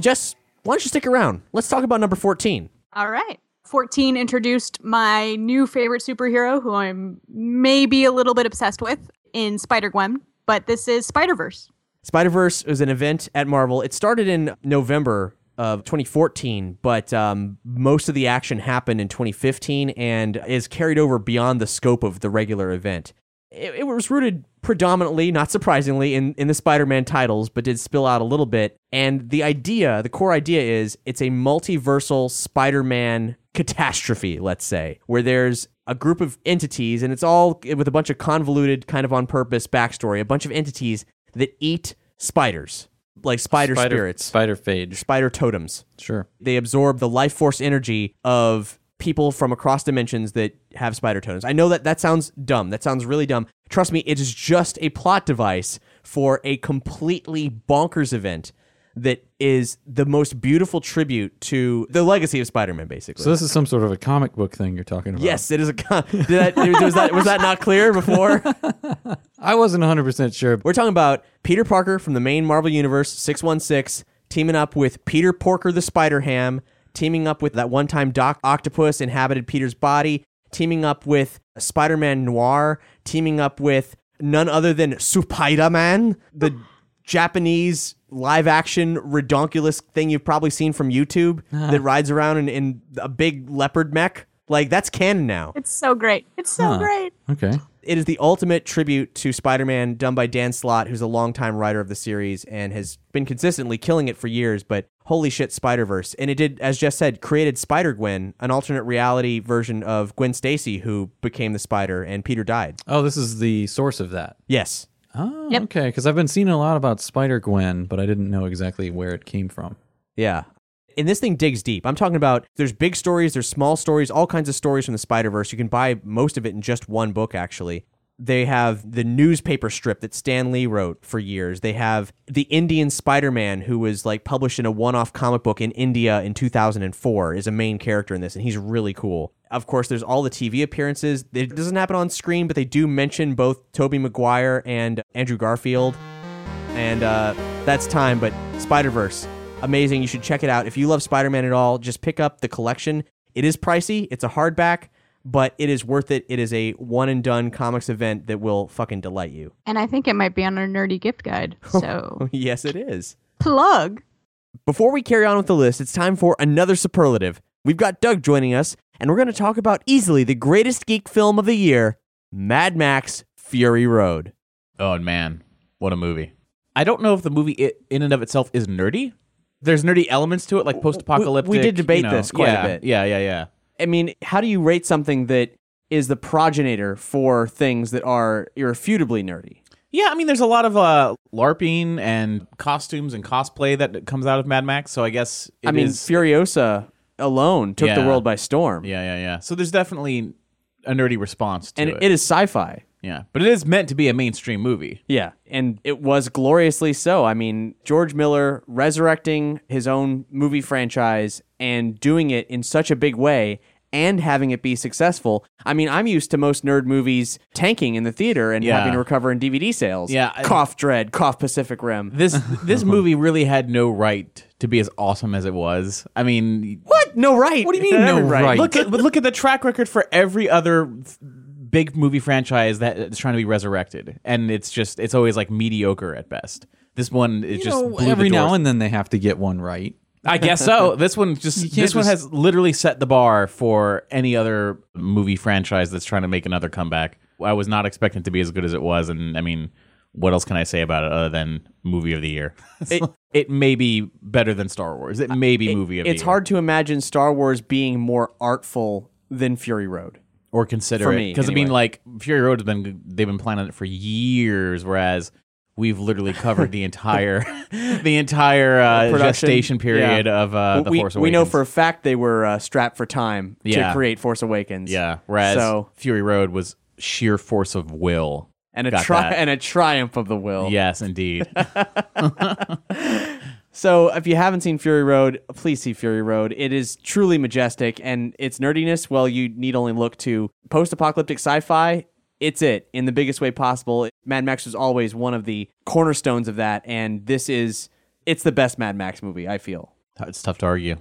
Jess, why don't you stick around? Let's talk about number 14. All right. 14 introduced my new favorite superhero, who I'm maybe a little bit obsessed with, in Spider-Gwen, but this is Spider-Verse. Spider-Verse was an event at Marvel. It started in November of 2014, but most of the action happened in 2015 and is carried over beyond the scope of the regular event. It was rooted predominantly, not surprisingly, in the Spider-Man titles, but did spill out a little bit. And the core idea is it's a multiversal Spider-Man catastrophe, let's say, where there's a group of entities, and it's all with a bunch of convoluted, kind of on purpose backstory, a bunch of entities that eat spiders, like spider spirits. Spider-phage. Spider totems. Sure. They absorb the life force energy of people from across dimensions that have spider totems. I know that sounds dumb. That sounds really dumb. Trust me, it is just a plot device for a completely bonkers event that is the most beautiful tribute to the legacy of Spider-Man, basically. So this is some sort of a comic book thing you're talking about. Yes, it is a comic. Was that not clear before? I wasn't 100% sure. We're talking about Peter Parker from the main Marvel Universe, 616, teaming up with Peter Porker the Spider-Ham, teaming up with that one-time Doc Octopus inhabited Peter's body, teaming up with Spider-Man Noir, teaming up with none other than Supaidaman, the Japanese live-action redonkulous thing you've probably seen from YouTube that rides around in a big leopard mech. Like, that's canon now. It's so great. It's so great. Okay. It is the ultimate tribute to Spider-Man, done by Dan Slott, who's a longtime writer of the series and has been consistently killing it for years, but holy shit, Spider-Verse. And it did, as Jess said, created Spider-Gwen, an alternate reality version of Gwen Stacy, who became the spider, and Peter died. Oh, this is the source of that? Yes. Oh, yep. Okay, because I've been seeing a lot about Spider-Gwen, but I didn't know exactly where it came from. Yeah. And this thing digs deep. I'm talking about there's big stories, there's small stories, all kinds of stories from the Spider-Verse. You can buy most of it in just one book, actually. They have the newspaper strip that Stan Lee wrote for years. They have the Indian Spider-Man, who was like published in a one-off comic book in India in 2004, is a main character in this, and he's really cool. Of course, there's all the TV appearances. It doesn't happen on screen, but they do mention both Tobey Maguire and Andrew Garfield. And that's time, but Spider-Verse, amazing. You should check it out. If you love Spider-Man at all, just pick up the collection. It is pricey. It's a hardback, but it is worth it. It is a one-and-done comics event that will fucking delight you. And I think it might be on our nerdy gift guide, so... Yes, it is. Plug! Before we carry on with the list, it's time for another superlative. We've got Doug joining us, and we're going to talk about easily the greatest geek film of the year, Mad Max Fury Road. Oh, man. What a movie. I don't know if the movie in and of itself is nerdy. There's nerdy elements to it, like post-apocalyptic... We did debate this quite a bit. Yeah. I mean, how do you rate something that is the progenitor for things that are irrefutably nerdy? Yeah, I mean, there's a lot of LARPing and costumes and cosplay that comes out of Mad Max, so I guess Furiosa alone took the world by storm. Yeah. So there's definitely a nerdy response to it. And it is sci-fi. Yeah, but it is meant to be a mainstream movie. Yeah, and it was gloriously so. I mean, George Miller resurrecting his own movie franchise and doing it in such a big way and having it be successful. I mean, I'm used to most nerd movies tanking in the theater and having to recover in DVD sales. Yeah. Cough Dread, cough Pacific Rim. This movie really had no right to be as awesome as it was. I mean... What? No right? What do you mean no right? Look at the track record for every other... big movie franchise that is trying to be resurrected, and it's always like mediocre at best. This one is just every now and then they have to get one right. I guess so. This one has literally set the bar for any other movie franchise that's trying to make another comeback. I was not expecting it to be as good as it was, and I mean, what else can I say about it other than movie of the year? It may be better than Star Wars. It may be movie of the year. It's hard to imagine Star Wars being more artful than Fury Road. Or consider it. Because anyway. I mean, like, Fury Road, they've been planning it for years, whereas we've literally covered the entire gestation period of The Force Awakens. We know for a fact they were strapped for time to create Force Awakens. Yeah, whereas Fury Road was sheer force of will. And a triumph of the will. Yes, indeed. So if you haven't seen Fury Road, please see Fury Road. It is truly majestic, and its nerdiness, well, you need only look to post-apocalyptic sci-fi. It's it in the biggest way possible. Mad Max was always one of the cornerstones of that, and this is It's the best Mad Max movie, I feel. It's tough to argue.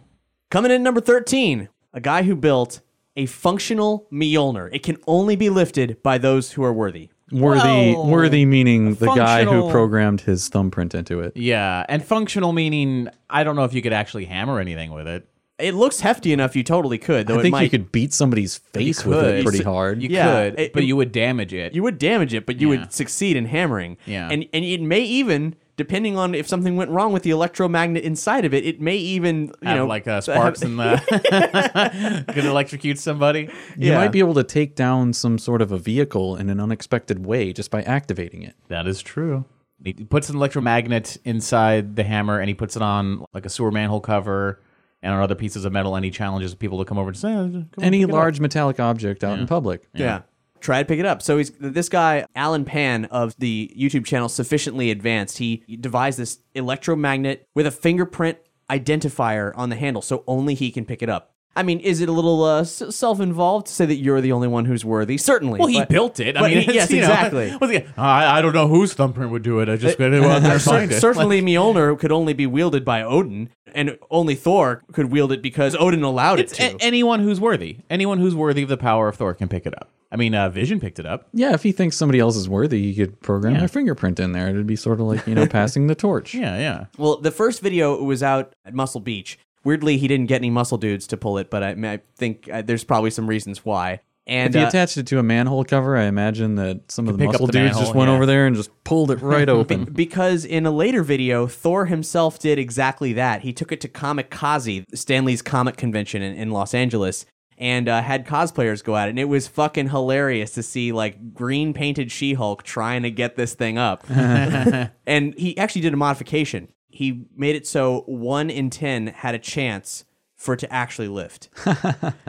Coming in number 13, a guy who built a functional Mjolnir. It can only be lifted by those who are worthy. Worthy meaning the guy who programmed his thumbprint into it. Yeah, and functional meaning I don't know if you could actually hammer anything with it. It looks hefty enough you totally could, though. I think you could beat somebody's face with it pretty hard. You could, but you would damage it. You would damage it, but you would succeed in hammering. Yeah. And it may even, depending on if something went wrong with the electromagnet inside of it, it may even sparks in the could electrocute somebody. You might be able to take down some sort of a vehicle in an unexpected way just by activating it. That is true. He puts an electromagnet inside the hammer, and he puts it on like a sewer manhole cover and on other pieces of metal, and he challenges people to come over and say, any large metallic object out in public. Yeah. Try to pick it up. So this guy, Alan Pan of the YouTube channel Sufficiently Advanced, he devised this electromagnet with a fingerprint identifier on the handle, so only he can pick it up. I mean, is it a little self-involved to say that you're the only one who's worthy? Certainly. Well, he built it. Exactly. I don't know whose thumbprint would do it. I just couldn't find it. Certainly, Mjolnir could only be wielded by Odin, and only Thor could wield it because Odin allowed it to. Anyone who's worthy. Anyone who's worthy of the power of Thor can pick it up. I mean, Vision picked it up. Yeah, if he thinks somebody else is worthy, he could program their fingerprint in there. It'd be sort of like, passing the torch. Yeah. Well, the first video was out at Muscle Beach. Weirdly, he didn't get any muscle dudes to pull it, but I think there's probably some reasons why. And if he attached it to a manhole cover, I imagine that some of the muscle dudes just went over there and just pulled it right open. Because in a later video, Thor himself did exactly that. He took it to Kamikaze, Stan Lee's comic convention in Los Angeles, and had cosplayers go at it, and it was fucking hilarious to see like green painted She-Hulk trying to get this thing up. And he actually did a modification. He made it so 1 in 10 had a chance for it to actually lift.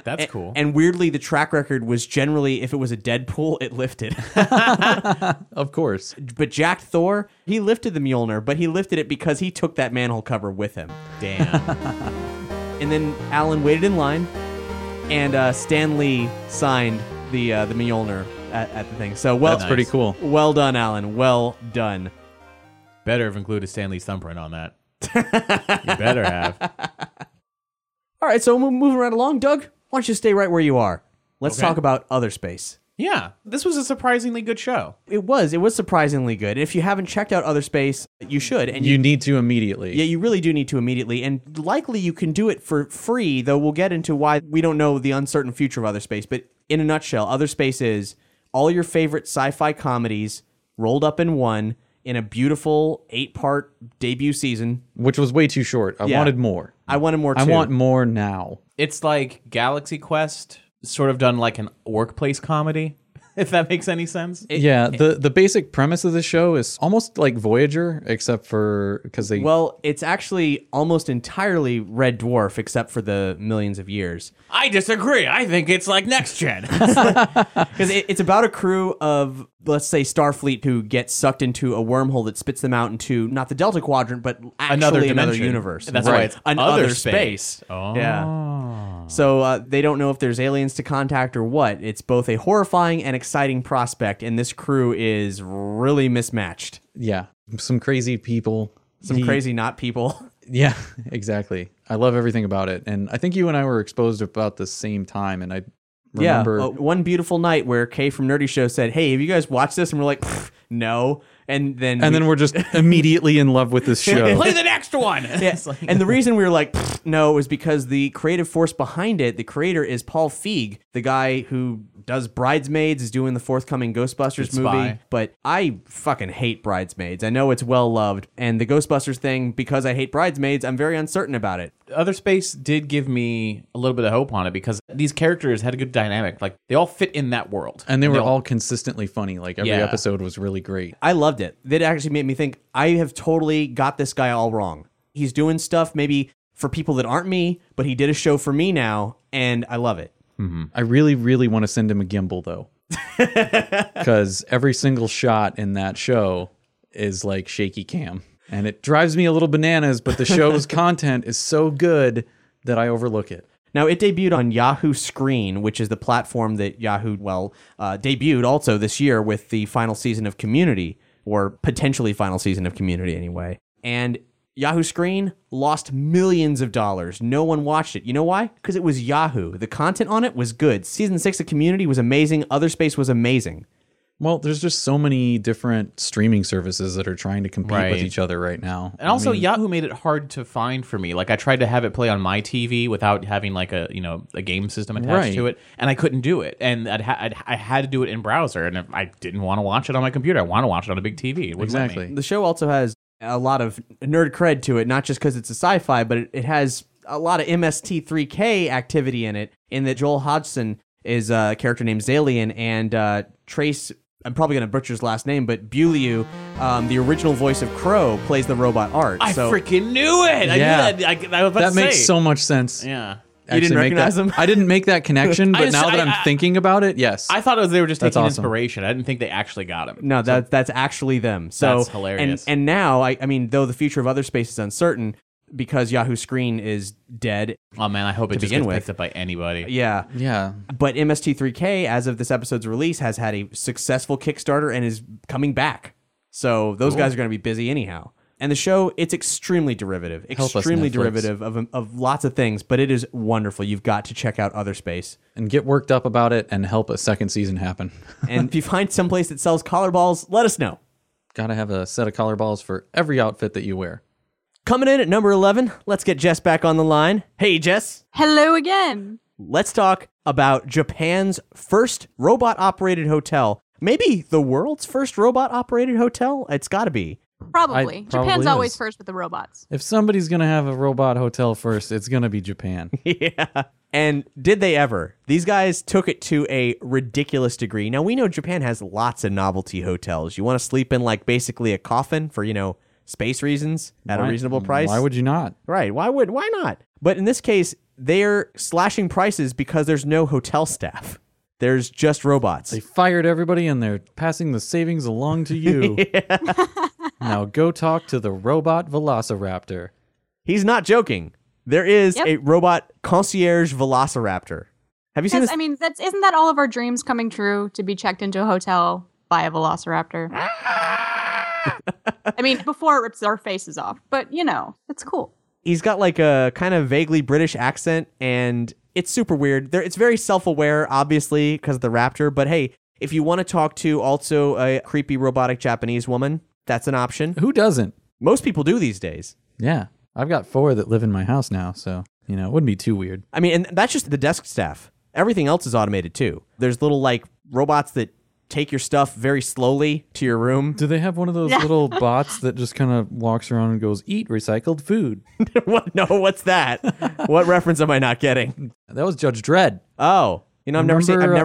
That's cool. And weirdly, the track record was generally, if it was a Deadpool, it lifted. Of course. But Jack Thor, he lifted the Mjolnir, but he lifted it because he took that manhole cover with him. Damn. And then Alan waited in line, and Stan Lee signed the Mjolnir at the thing. So that's pretty cool. Well done, Alan. Well done. Better have included Stan Lee's thumbprint on that. You better have. All right, so moving right along, Doug, why don't you stay right where you are? Let's talk about Other Space. Yeah, this was a surprisingly good show. It was surprisingly good. If you haven't checked out Other Space, you should. And you need to immediately. Yeah, you really do need to immediately. And likely you can do it for free, though we'll get into why we don't know the uncertain future of Other Space. But in a nutshell, Other Space is all your favorite sci-fi comedies rolled up in one, in a beautiful 8-part debut season. Which was way too short. I wanted more. I wanted more too. I want more now. It's like Galaxy Quest, sort of done like an workplace comedy, if that makes any sense. The basic premise of the show is almost like Voyager, except for because they... Well, it's actually almost entirely Red Dwarf, except for the millions of years. I disagree. I think it's like Next Gen. Because it's about a crew of, let's say, Starfleet who get sucked into a wormhole that spits them out into, not the Delta Quadrant, but actually another universe. That's right. Why it's Other Space. Oh. Yeah. So they don't know if there's aliens to contact or what. It's both a horrifying and exciting prospect, and this crew is really mismatched. Yeah. Some crazy people. Some crazy not people. Yeah, exactly. I love everything about it. And I think you and I were exposed about the same time, and I remember one beautiful night where Kay from Nerdy Show said, "Hey, have you guys watched this?" And we're like, "No." And then we're just immediately in love with this show. Play the next one. Yeah. And the reason we were like, "No," is because the creative force behind it, the creator is Paul Feig, the guy who does Bridesmaids, is doing the forthcoming Ghostbusters movie. But I fucking hate Bridesmaids. I know it's well loved, and the Ghostbusters thing, because I hate Bridesmaids, I'm very uncertain about it. Other Space did give me a little bit of hope on it because these characters had a good dynamic. Like, they all fit in that world. And they were all consistently funny. Like, every episode was really great. I loved it. That actually made me think, I have totally got this guy all wrong. He's doing stuff maybe for people that aren't me, but he did a show for me now, and I love it. Mm-hmm. I really, really want to send him a gimbal, though. Because every single shot in that show is like shaky cam. And it drives me a little bananas, but the show's content is so good that I overlook it. Now, it debuted on Yahoo Screen, which is the platform that Yahoo, debuted also this year with the final season of Community, or potentially final season of Community anyway. And Yahoo Screen lost millions of dollars. No one watched it. You know why? Because it was Yahoo. The content on it was good. Season 6 of Community was amazing. Other Space was amazing. Well, there's just so many different streaming services that are trying to compete with each other right now. And also, Yahoo made it hard to find for me. Like, I tried to have it play on my TV without having like a game system attached to it, and I couldn't do it. And I had to do it in browser, and I didn't want to watch it on my computer. I want to watch it on a big TV. Exactly. The show also has a lot of nerd cred to it, not just because it's a sci-fi, but it has a lot of MST3K activity in it, in that Joel Hodgson is a character named Zalian, and Trace, I'm probably going to butcher his last name, but Beaulieu, the original voice of Crow, plays the robot Art. I freaking knew it! Yeah. I knew that. That makes so much sense. Yeah. You didn't recognize him? I didn't make that connection, but now that I'm thinking about it, yes. I thought they were just taking inspiration. I didn't think they actually got him. No, that's actually them. So, that's hilarious. And now, I mean, though the future of Other Space is uncertain, because Yahoo Screen is dead. Oh man, I hope it just gets picked up by anybody. Yeah. Yeah. But MST3K, as of this episode's release, has had a successful Kickstarter and is coming back. So those guys are going to be busy anyhow. And the show, it's extremely derivative. Extremely derivative of lots of things, but it is wonderful. You've got to check out Other Space. And get worked up about it and help a second season happen. And if you find someplace that sells collar balls, let us know. Gotta have a set of collar balls for every outfit that you wear. Coming in at number 11, let's get Jess back on the line. Hey, Jess. Hello again. Let's talk about Japan's first robot-operated hotel. Maybe the world's first robot-operated hotel? It's got to be. Probably. Japan's always first with the robots. If somebody's going to have a robot hotel first, it's going to be Japan. Yeah. And did they ever? These guys took it to a ridiculous degree. Now, we know Japan has lots of novelty hotels. You want to sleep in, like, basically a coffin for, space reasons at a reasonable price. Why would you not? Right. Why not? But in this case, they're slashing prices because there's no hotel staff. There's just robots. They fired everybody and they're passing the savings along to you. Now go talk to the robot velociraptor. He's not joking. There is a robot concierge velociraptor. Have you seen this? I mean, isn't that all of our dreams coming true, to be checked into a hotel by a velociraptor? I mean, before it rips our faces off, but it's cool. He's got like a kind of vaguely British accent, and it's super weird. It's very self-aware, obviously, because of the raptor. But hey, if you want to talk to also a creepy robotic Japanese woman, that's an option. Who doesn't? Most people do these days. Yeah, I've got 4 that live in my house now, so it wouldn't be too weird. I mean, and that's just the desk staff. Everything else is automated too. There's little like robots that take your stuff very slowly to your room. Do they have one of those little bots that just kind of walks around and goes, "Eat recycled food"? What? No, what's that? What reference am I not getting? That was Judge Dredd. Oh, I've never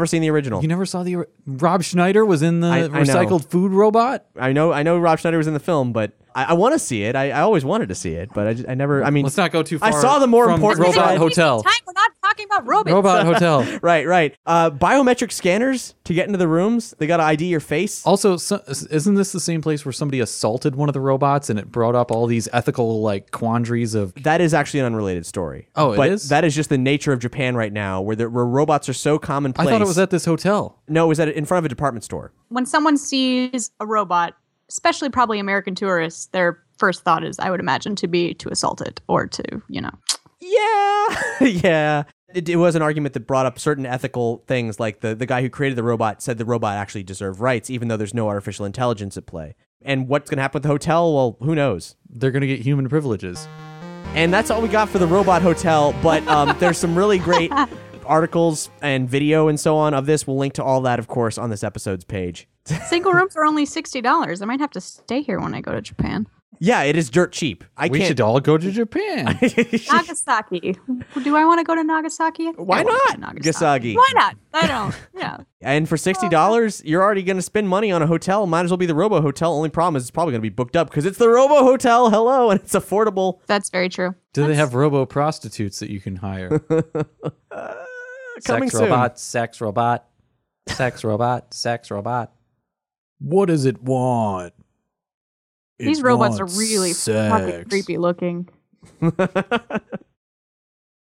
seen the original. You never saw the Rob Schneider was in the recycled food robot. I know Rob Schneider was in the film, but I want to see it. I always wanted to see it, but I never. I mean, let's not go too far. I saw the more important robot hotel. We're not talking about robots. Robot hotel. Right. Biometric scanners to get into the rooms. They got to ID your face. Also, isn't this the same place where somebody assaulted one of the robots and it brought up all these ethical quandaries of? That is actually an unrelated story. Oh, but it is. That is just the nature of Japan right now, where robots are so commonplace. I thought it was at this hotel. No, it was in front of a department store. When someone sees a robot, especially probably American tourists, their first thought is, I would imagine, to be to assault it or to, Yeah, yeah. It was an argument that brought up certain ethical things, like the guy who created the robot said the robot actually deserved rights, even though there's no artificial intelligence at play. And what's going to happen with the hotel? Well, who knows? They're going to get human privileges. And that's all we got for the robot hotel, but there's some really great articles and video and so on of this. We'll link to all that, of course, on this episode's page. Single rooms are only $60. I might have to stay here when I go to Japan. Yeah, it is dirt cheap. We should all go to Japan. Nagasaki. Do I want to go to Nagasaki? Why not? Nagasaki. Why not? I don't. Yeah. And for $60, you're already going to spend money on a hotel. Might as well be the Robo Hotel. Only problem is it's probably going to be booked up because it's the Robo Hotel. Hello, and it's affordable. That's very true. They have Robo prostitutes that you can hire? Coming soon. Sex robot. What does it want? These robots are really fucking creepy looking.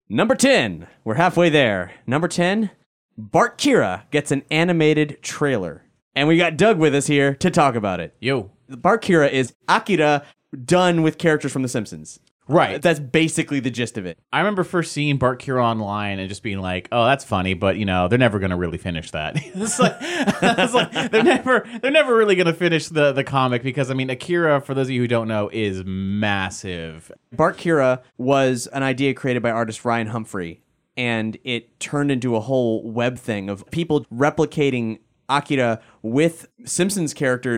Number 10. We're halfway there. Number 10, Bart Kira gets an animated trailer. And we got Doug with us here to talk about it. Yo. Bart Kira is Akira done with characters from The Simpsons. Right. That's basically the gist of it. I remember first seeing Bart Kira online and just being like, oh, that's funny, but, you know, they're never going to really finish that. It's like, they're never really going to finish the comic because, I mean, Akira, for those of you who don't know, is massive. Bart Kira was an idea created by artist Ryan Humphrey, and it turned into a whole web thing of people replicating Akira with Simpsons characters.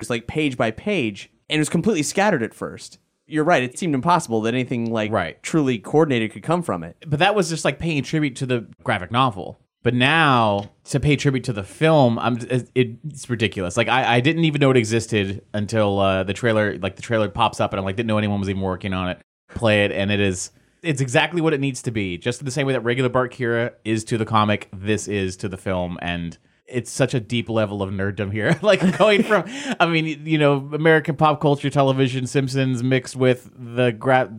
It's like page by page, and it was completely scattered at first. You're right. It seemed impossible that anything like truly coordinated could come from it. But that was just like paying tribute to the graphic novel. But now to pay tribute to the film, it's ridiculous. Like I didn't even know it existed until the trailer pops up, and I'm like, didn't know anyone was even working on it. Play it, and it's exactly what it needs to be. Just the same way that regular Bart Kira is to the comic, this is to the film, and it's such a deep level of nerddom here. Like going from, I mean, you know, American pop culture, television, Simpsons mixed with the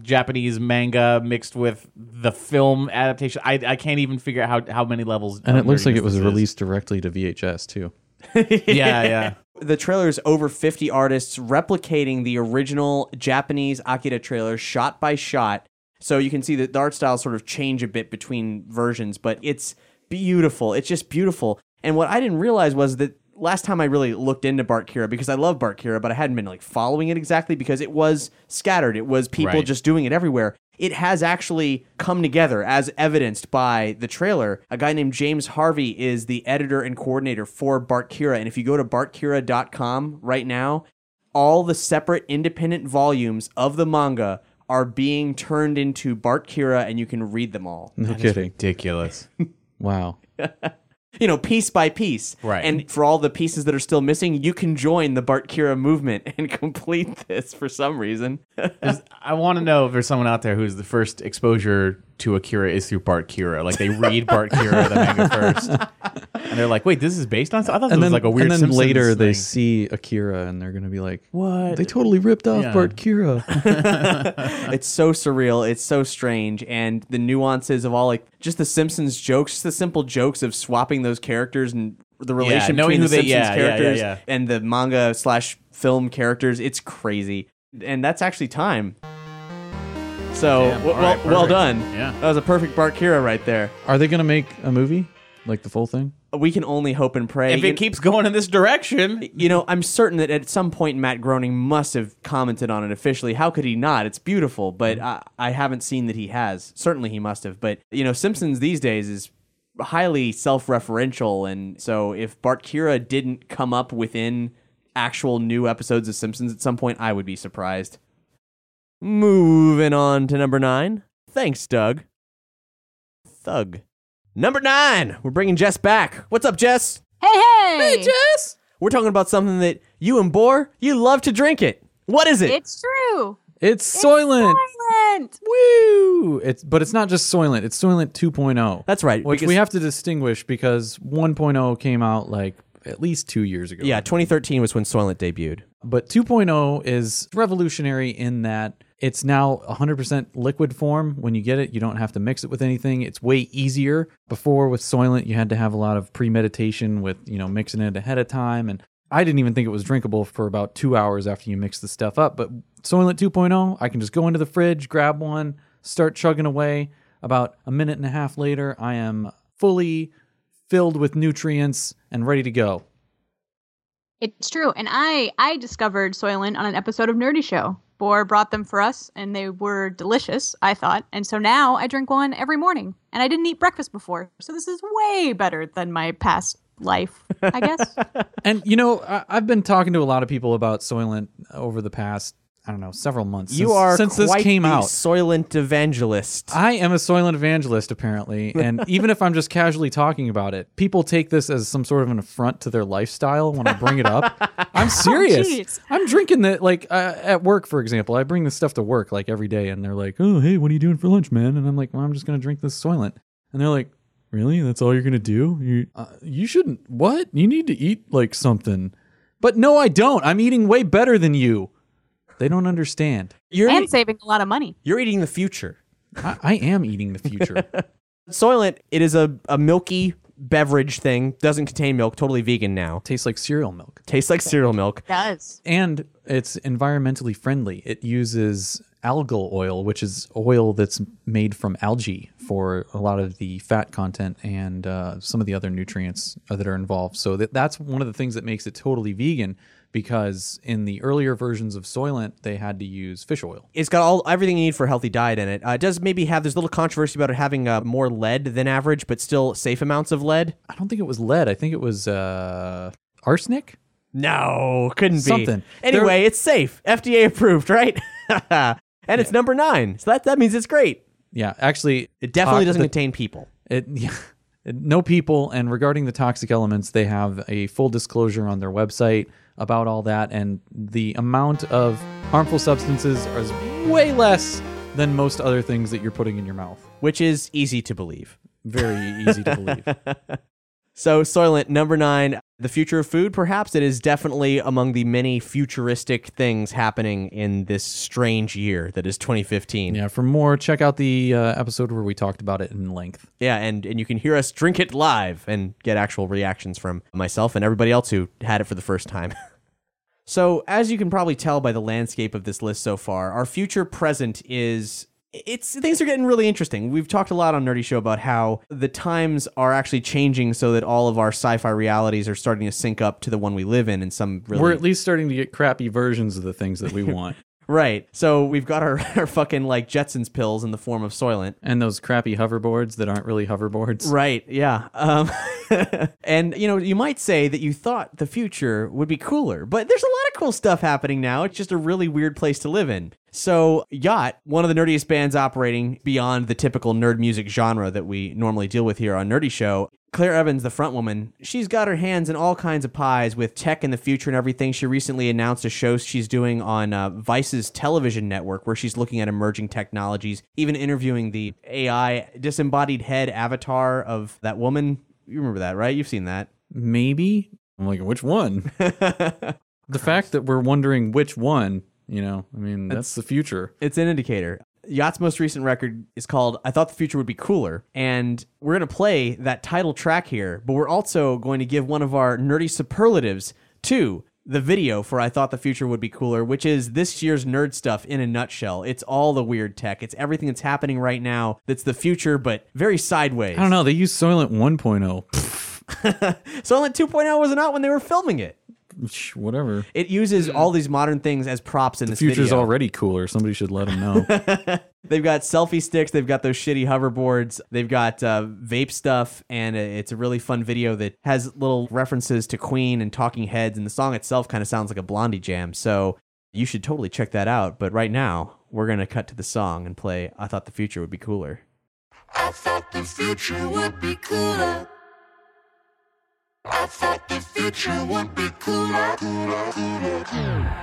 Japanese manga mixed with the film adaptation. I can't even figure out how many levels. And it looks like it was released directly to VHS too. Yeah. The trailer is over 50 artists replicating the original Japanese Akira trailer shot by shot. So you can see that the art styles sort of change a bit between versions, but it's beautiful. It's just beautiful. And what I didn't realize was that last time I really looked into Bart Kira, because I love Bart Kira, but I hadn't been like following it exactly because it was scattered. It was people just doing it everywhere. It has actually come together as evidenced by the trailer. A guy named James Harvey is the editor and coordinator for Bart Kira. And if you go to bartkira.com right now, all the separate independent volumes of the manga are being turned into Bart Kira, and you can read them all. No kidding. Ridiculous. Wow. You know, piece by piece. Right. And for all the pieces that are still missing, you can join the Bart Kira movement and complete this for some reason. I want to know if there's someone out there who's the first exposure to Akira is through Bart Kira. Like they read Bart Kira the manga first. And they're like, wait, this is based on something? I thought it was like a weird Simpsons thing. And then later they see Akira and they're going to be like, what? They totally ripped off Bart Kira. It's so surreal. It's so strange. And the nuances of all, like, just the Simpsons jokes, just the simple jokes of swapping those characters and the relation between the Simpsons characters and the manga/film characters. It's crazy. And that's actually time. So, well done. Yeah. That was a perfect Bart Kira right there. Are they going to make a movie? Like the full thing? We can only hope and pray. If it keeps going in this direction. You know, I'm certain that at some point Matt Groening must have commented on it officially. How could he not? It's beautiful, but I haven't seen that he has. Certainly he must have. But, you know, Simpsons these days is highly self-referential. And so if Bart Kira didn't come up within actual new episodes of Simpsons at some point, I would be surprised. Moving on to number 9. Thanks, Doug. Thug. Number 9, we're bringing Jess back. What's up, Jess? Hey, Jess! We're talking about something that you and Boar, you love to drink it. What is it? It's true. It's Soylent. Soylent. Woo! But it's not just Soylent. It's Soylent 2.0. That's right. Which we have to distinguish because 1.0 came out like at least 2 years ago. Yeah, 2013 was when Soylent debuted. But 2.0 is revolutionary in that it's now 100% liquid form. When you get it, you don't have to mix it with anything. It's way easier. Before with Soylent, you had to have a lot of premeditation with, mixing it ahead of time. And I didn't even think it was drinkable for about 2 hours after you mix the stuff up. But Soylent 2.0, I can just go into the fridge, grab one, start chugging away. About a minute and a half later, I am fully filled with nutrients and ready to go. It's true. And I discovered Soylent on an episode of Nerdy Show. Boar brought them for us, and they were delicious, I thought. And so now I drink one every morning, and I didn't eat breakfast before. So this is way better than my past life, I guess. And, I've been talking to a lot of people about Soylent over the past, I don't know, several months. Since this came out. Soylent evangelist. I am a Soylent evangelist, apparently. And even if I'm just casually talking about it, people take this as some sort of an affront to their lifestyle when I bring it up. I'm serious. Oh, I'm drinking that, like, at work, for example. I bring this stuff to work, like, every day. And they're like, oh, hey, what are you doing for lunch, man? And I'm like, well, I'm just going to drink this Soylent. And they're like, really? That's all you're going to do? You shouldn't. What? You need to eat, like, something. But no, I don't. I'm eating way better than you. They don't understand. And saving a lot of money. You're eating the future. I am eating the future. Soylent, it is a milky beverage thing. Doesn't contain milk. Totally vegan now. Tastes like cereal milk. It does. And it's environmentally friendly. It uses algal oil, which is oil that's made from algae for a lot of the fat content and some of the other nutrients that are involved. So that's one of the things that makes it totally vegan. Because in the earlier versions of Soylent, they had to use fish oil. It's got everything you need for a healthy diet in it. It does maybe have, there's a little controversy about it having more lead than average, but still safe amounts of lead. I don't think it was lead. I think it was arsenic? No, couldn't be. Something. Anyway, it's safe. FDA approved, right? And it's number 9. So that means it's great. Yeah, actually. It definitely doesn't contain people. No people. And regarding the toxic elements, they have a full disclosure on their website about all that, and the amount of harmful substances is way less than most other things that you're putting in your mouth. Which is easy to believe. Very easy to believe. So Soylent, number 9, the future of food, perhaps. It is definitely among the many futuristic things happening in this strange year that is 2015. Yeah, for more, check out the episode where we talked about it in length. Yeah, and you can hear us drink it live and get actual reactions from myself and everybody else who had it for the first time. So as you can probably tell by the landscape of this list so far, our future present is... things are getting really interesting. We've talked a lot on Nerdy Show about how the times are actually changing so that all of our sci-fi realities are starting to sync up to the one we live in some really... We're at least starting to get crappy versions of the things that we want. Right. So we've got our fucking like Jetsons pills in the form of Soylent. And those crappy hoverboards that aren't really hoverboards. Right. Yeah. And, you might say that you thought the future would be cooler, but there's a lot of cool stuff happening now. It's just a really weird place to live in. So Yacht, one of the nerdiest bands operating beyond the typical nerd music genre that we normally deal with here on Nerdy Show, Claire Evans, the front woman, she's got her hands in all kinds of pies with tech in the future and everything. She recently announced a show she's doing on Vice's television network where she's looking at emerging technologies, even interviewing the AI disembodied head avatar of that woman. You remember that, right? You've seen that. Maybe. I'm like, which one? The fact that we're wondering which one, that's the future. It's an indicator. Yacht's most recent record is called I Thought the Future Would Be Cooler, and we're going to play that title track here, but we're also going to give one of our nerdy superlatives to the video for I Thought the Future Would Be Cooler, which is this year's nerd stuff in a nutshell. It's all the weird tech. It's everything that's happening right now that's the future, but very sideways. I don't know. They used Soylent 1.0. Soylent 2.0 wasn't out when they were filming it. Whatever. It uses all these modern things as props in this video. The future's already cooler. Somebody should let them know. They've got selfie sticks. They've got those shitty hoverboards. They've got vape stuff. And it's a really fun video that has little references to Queen and Talking Heads. And the song itself kind of sounds like a Blondie jam. So you should totally check that out. But right now, we're going to cut to the song and play I Thought the Future Would Be Cooler. I thought the future would be cooler. I thought the future would be cooler, cooler, cooler, cooler.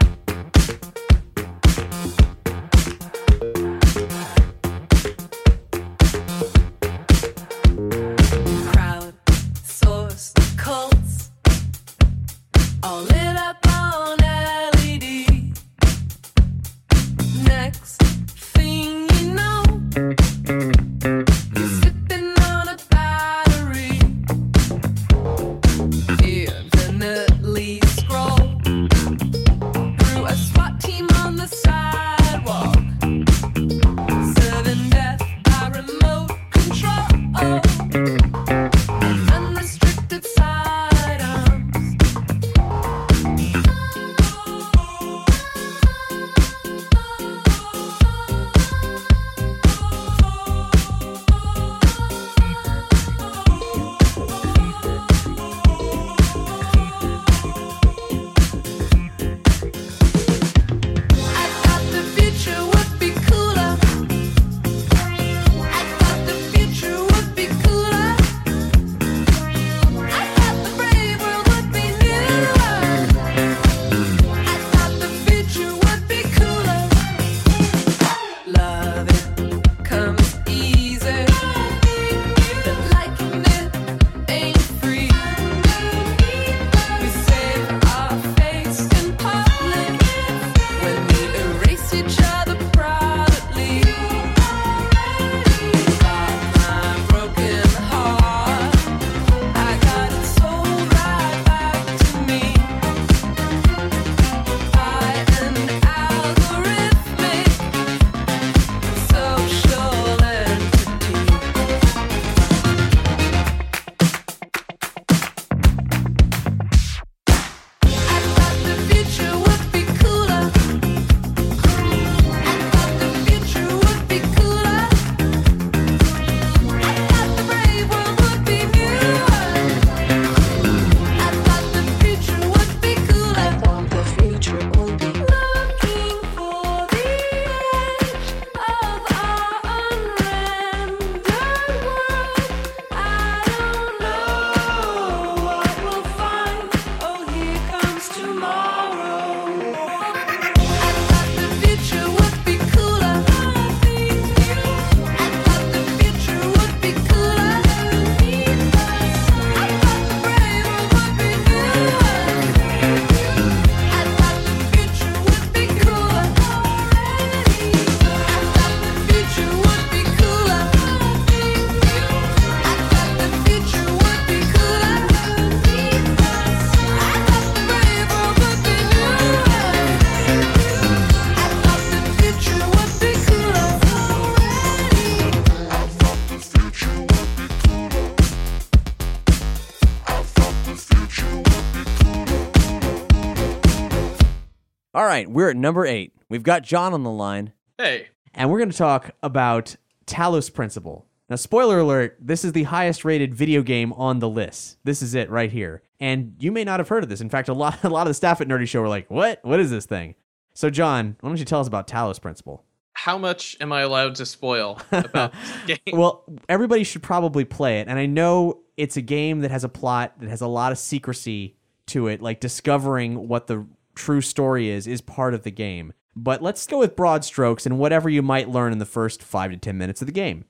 right, we're at number 8. We've got John on the line. Hey. And we're going to talk about Talos Principle. Now, spoiler alert, this is the highest rated video game on the list. This is it right here. And you may not have heard of this. In fact, a lot of the staff at Nerdy Show were like, what? What is this thing? So, John, why don't you tell us about Talos Principle? How much am I allowed to spoil about this game? Well, everybody should probably play it. And I know it's a game that has a plot that has a lot of secrecy to it, like discovering what the true story is part of the game. But let's go with broad strokes and whatever you might learn in the first 5 to 10 minutes of the game.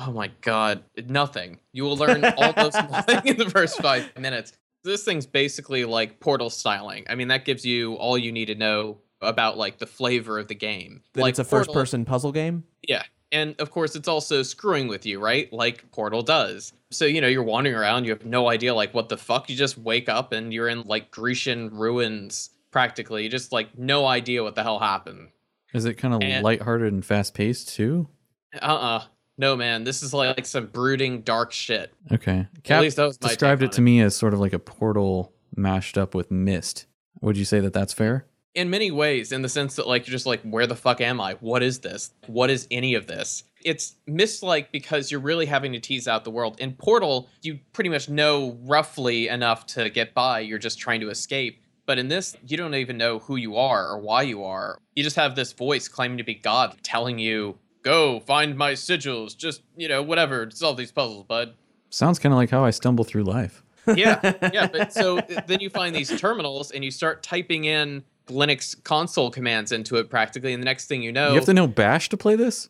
Oh my God, nothing. You will learn almost nothing in the first 5 minutes. This thing's basically like Portal styling. I mean, that gives you all you need to know about like the flavor of the game. That like it's a first-person puzzle game? Yeah. And of course, it's also screwing with you, right? Like Portal does. So, you know, you're wandering around. You have no idea like what the fuck. You just wake up and you're in like Grecian ruins practically. You just like no idea what the hell happened. Is it kind of lighthearted and fast-paced too? No, man, this is like some brooding, dark shit. Okay. Cap at least that was my described it to me as sort of like a Portal mashed up with Myst. Would you say that that's fair? In many ways, in the sense that like, you're just like, where the fuck am I? What is this? What is any of this? It's Myst-like because you're really having to tease out the world. In Portal, you pretty much know roughly enough to get by. You're just trying to escape. But in this, you don't even know who you are or why you are. You just have this voice claiming to be God telling you, go find my sigils, just, you know, whatever, solve these puzzles, bud. Sounds kind of like how I stumble through life. Yeah. But so then you find these terminals and you start typing in Linux console commands into it practically. And the next thing you know, you have to know Bash to play this.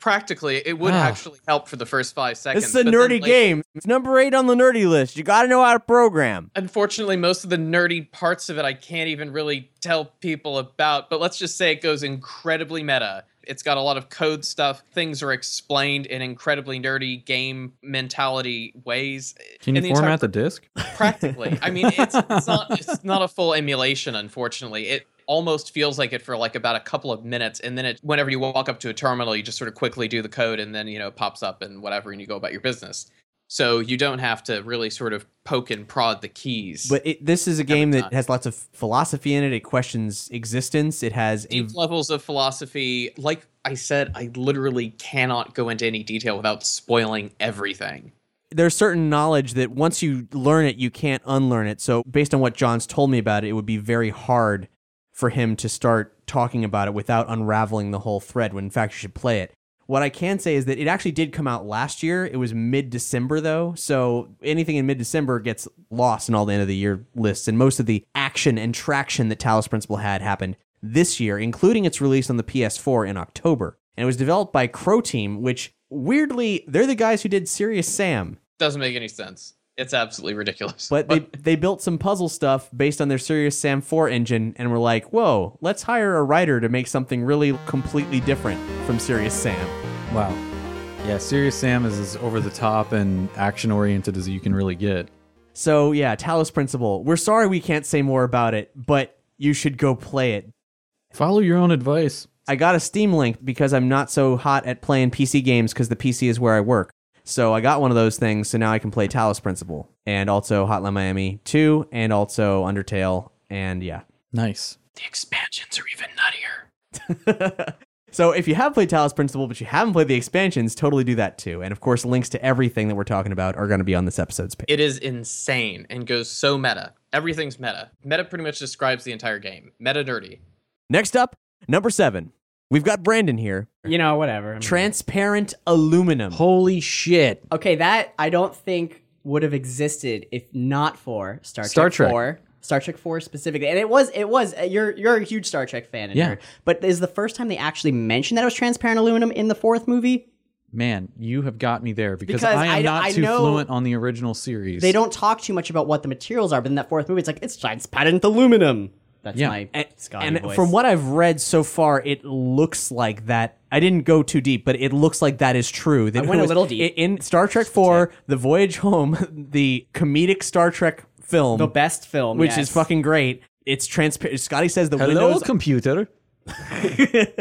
Practically, it would actually help for the first 5 seconds. It's a nerdy game. It's number 8 on the nerdy list. You got to know how to program. Unfortunately, most of the nerdy parts of it I can't even really tell people about. But let's just say it goes incredibly meta. It's got a lot of code stuff. Things are explained in incredibly nerdy game mentality ways. Can you format the disc? Practically. I mean, it's not a full emulation, unfortunately. It almost feels like it for like about a couple of minutes. And then whenever you walk up to a terminal, you just sort of quickly do the code and then, you know, it pops up and whatever, and you go about your business. So you don't have to really sort of poke and prod the keys. But this is a game that has lots of philosophy in it. It questions existence. It has deep levels of philosophy. Like I said, I literally cannot go into any detail without spoiling everything. There's certain knowledge that once you learn it, you can't unlearn it. So based on what John's told me about it, it would be very hard for him to start talking about it without unraveling the whole thread, when in fact you should play it. What I can say is that it actually did come out last year. It was mid-December, though, so anything in mid-December gets lost in all the end-of-the-year lists, and most of the action and traction that Talos Principle had happened this year, including its release on the PS4 in October. And it was developed by Crow Team, which, weirdly, they're the guys who did Serious Sam. Doesn't make any sense. It's absolutely ridiculous. But they built some puzzle stuff based on their Serious Sam 4 engine and were like, whoa, let's hire a writer to make something really completely different from Serious Sam. Wow. Yeah, Serious Sam is as over-the-top and action-oriented as you can really get. So, yeah, Talos Principle. We're sorry we can't say more about it, but you should go play it. Follow your own advice. I got a Steam link because I'm not so hot at playing PC games because the PC is where I work. So I got one of those things, so now I can play Talos Principle, and also Hotline Miami 2, and also Undertale, and yeah. Nice. The expansions are even nuttier. So if you have played Talos Principle, but you haven't played the expansions, totally do that too. And of course, links to everything that we're talking about are going to be on this episode's page. It is insane, and goes so meta. Everything's meta. Meta pretty much describes the entire game. Meta nerdy. Next up, number 7. We've got Brandon here. You know, whatever. I mean, transparent aluminum. Holy shit. Okay, that I don't think would have existed if not for Star Trek 4. Star Trek 4 specifically. And it was you're a huge Star Trek fan. Yeah. Here. But is the first time they actually mentioned that it was transparent aluminum in the fourth movie? Man, you have got me there because I am not too fluent on the original series. They don't talk too much about what the materials are, but in that fourth movie, it's like, it's transparent aluminum. That's my Scotty voice. And from what I've read so far, it looks like that. I didn't go too deep, but it looks like that is true. That I went a little deep. In Star Trek 4, The Voyage Home, the comedic Star Trek film. The best film, which is fucking great. It's transparent. Scotty says the Hello, Windows... computer.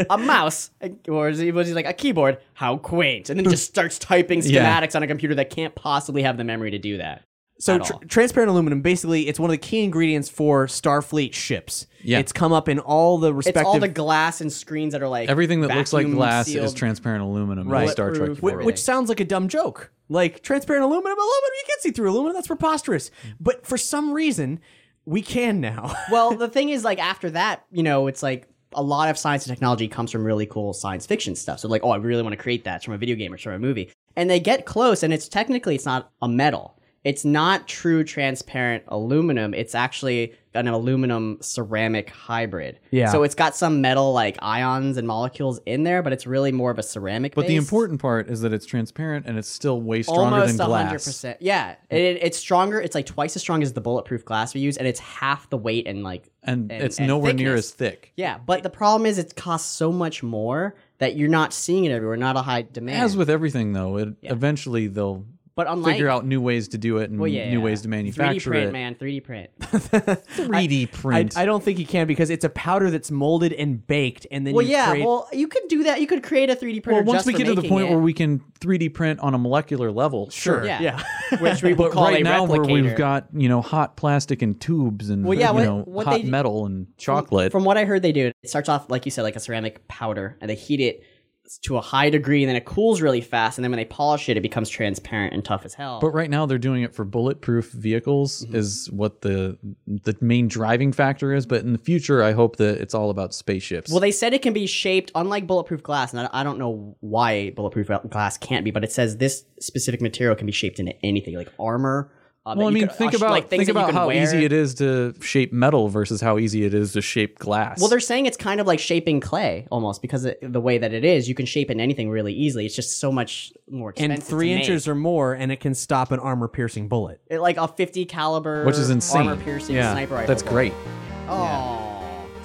A mouse. Or was he like, a keyboard? How quaint. And then just starts typing schematics on a computer that can't possibly have the memory to do that. So transparent aluminum, basically, it's one of the key ingredients for Starfleet ships. Yeah. It's come up in all the respective... It's all the glass and screens that are like... Everything that looks like glass sealed. Is transparent aluminum in Star Trek. Which sounds like a dumb joke. Like, transparent aluminum, you can't see through aluminum, that's preposterous. But for some reason, we can now. Well, the thing is, like, after that, you know, it's like... A lot of science and technology comes from really cool science fiction stuff. So like, oh, I really want to create that. It's from a video game or it's from a movie. And they get close, and it's technically, it's not a metal. It's not true transparent aluminum. It's actually an aluminum ceramic hybrid. Yeah. So it's got some metal like ions and molecules in there, but it's really more of a ceramic base. The important part is that it's transparent and it's still way stronger than glass. Almost 100%. Yeah. It's stronger. It's like twice as strong as the bulletproof glass we use, and it's half the weight and like... And it's nowhere near as thick. Yeah. But the problem is it costs so much more that you're not seeing it everywhere, not a high demand. As with everything, though, eventually they'll... But figure out new ways to do it and new ways to manufacture it. 3D print, man. 3D print. I don't think you can because it's a powder that's molded and baked. And then you could do that. You could create a 3D printer. Well, once we get to the point where we can 3D print on a molecular level, sure. Yeah. Which we would call a replicator. But right now where we've got, you know, hot plastic and tubes and hot metal and chocolate. From what I heard they do, it starts off, like you said, like a ceramic powder, and they heat it to a high degree, and then it cools really fast, and then when they polish it, it becomes transparent and tough as hell. But right now they're doing it for bulletproof vehicles, is what the main driving factor is, but in the future I hope that it's all about spaceships. Well, they said it can be shaped, unlike bulletproof glass, and I don't know why bulletproof glass can't be, but it says this specific material can be shaped into anything, like armor. Think about how easy it is to shape metal versus how easy it is to shape glass. Well, they're saying it's kind of like shaping clay almost because of the way that it is, you can shape it in anything really easily. It's just so much more expensive. And 3 inches or more, and it can stop an armor-piercing bullet. It, like a 50 caliber, which is insane. Armor-piercing sniper rifle. That's great. Oh. Yeah.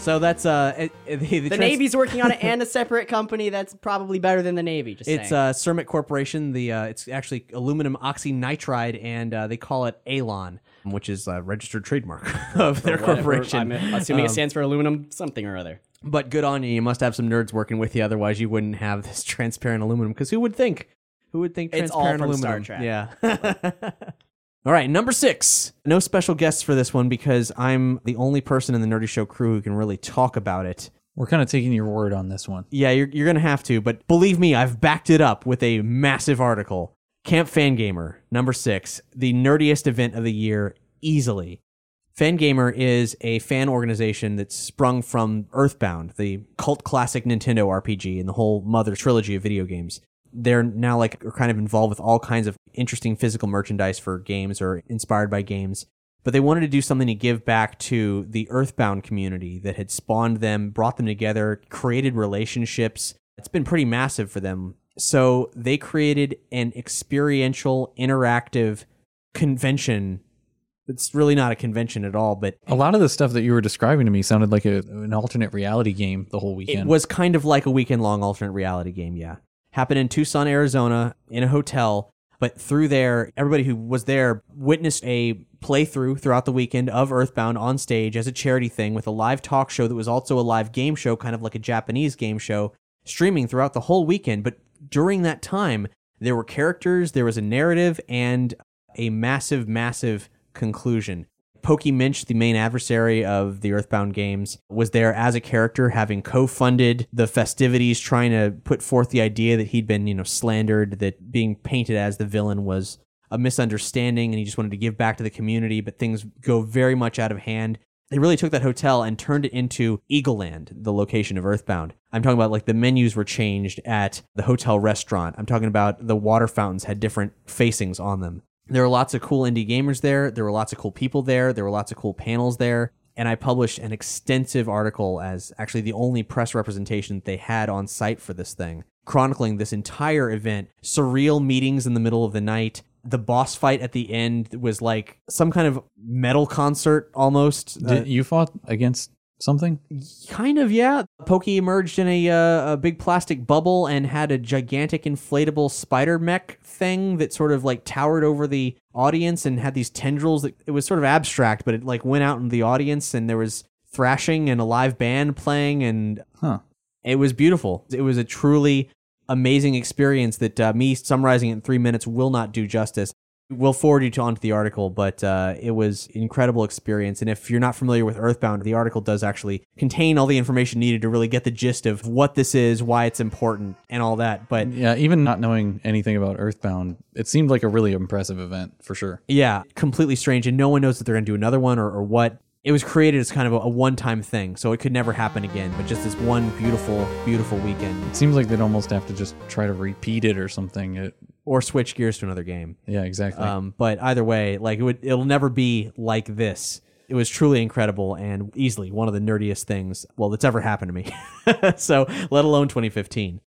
So that's the Navy's working on it, and a separate company that's probably better than the Navy. Cermet Corporation. It's actually aluminum oxynitride, and they call it Alon, which is a registered trademark of their corporation. I'm assuming it stands for aluminum something or other. But good on you. You must have some nerds working with you, otherwise you wouldn't have this transparent aluminum. Because who would think? Who would think transparent aluminum? It's all from Star Trek. Yeah. All right, number 6. No special guests for this one because I'm the only person in the Nerdy Show crew who can really talk about it. We're kind of taking your word on this one. Yeah, you're going to have to, but believe me, I've backed it up with a massive article. Camp Fangamer, number 6, the nerdiest event of the year, easily. Fangamer is a fan organization that sprung from Earthbound, the cult classic Nintendo RPG and the whole mother trilogy of video games. They're now like kind of involved with all kinds of interesting physical merchandise for games or inspired by games. But they wanted to do something to give back to the Earthbound community that had spawned them, brought them together, created relationships. It's been pretty massive for them. So they created an experiential, interactive convention. It's really not a convention at all, but... A lot of the stuff that you were describing to me sounded like an alternate reality game the whole weekend. It was kind of like a weekend-long alternate reality game, yeah. Happened in Tucson, Arizona, in a hotel. But through there, everybody who was there witnessed a playthrough throughout the weekend of Earthbound on stage as a charity thing with a live talk show that was also a live game show, kind of like a Japanese game show, streaming throughout the whole weekend. But during that time, there were characters, there was a narrative, and a massive, massive conclusion. Pokey Minch, the main adversary of the Earthbound games, was there as a character, having co-funded the festivities, trying to put forth the idea that he'd been, slandered, that being painted as the villain was a misunderstanding, and he just wanted to give back to the community, but things go very much out of hand. They really took that hotel and turned it into Eagle Land, the location of Earthbound. I'm talking about, like, the menus were changed at the hotel restaurant. I'm talking about the water fountains had different facings on them. There were lots of cool indie gamers there. There were lots of cool people there. There were lots of cool panels there. And I published an extensive article as actually the only press representation that they had on site for this thing, chronicling this entire event, surreal meetings in the middle of the night. The boss fight at the end was like some kind of metal concert almost. You fought against something? Kind of, yeah. Pokey emerged in a big plastic bubble and had a gigantic inflatable spider mech thing that sort of like towered over the audience and had these tendrils that it was sort of abstract, but it like went out into the audience, and there was thrashing and a live band playing, and It was beautiful. It was a truly amazing experience that me summarizing it in 3 minutes will not do justice. We'll forward you on to the article, but it was an incredible experience. And if you're not familiar with Earthbound, the article does actually contain all the information needed to really get the gist of what this is, why it's important, and all that. But yeah, even not knowing anything about Earthbound, it seemed like a really impressive event for sure. Yeah, completely strange. And no one knows that they're going to do another one or what. It was created as kind of a one-time thing, so it could never happen again, but just this one beautiful, beautiful weekend. It seems like they'd almost have to just try to repeat it or something. Or switch gears to another game. Yeah, exactly. But either way, like it'll never be like this. It was truly incredible and easily one of the nerdiest things, well, that's ever happened to me. So, let alone 2015.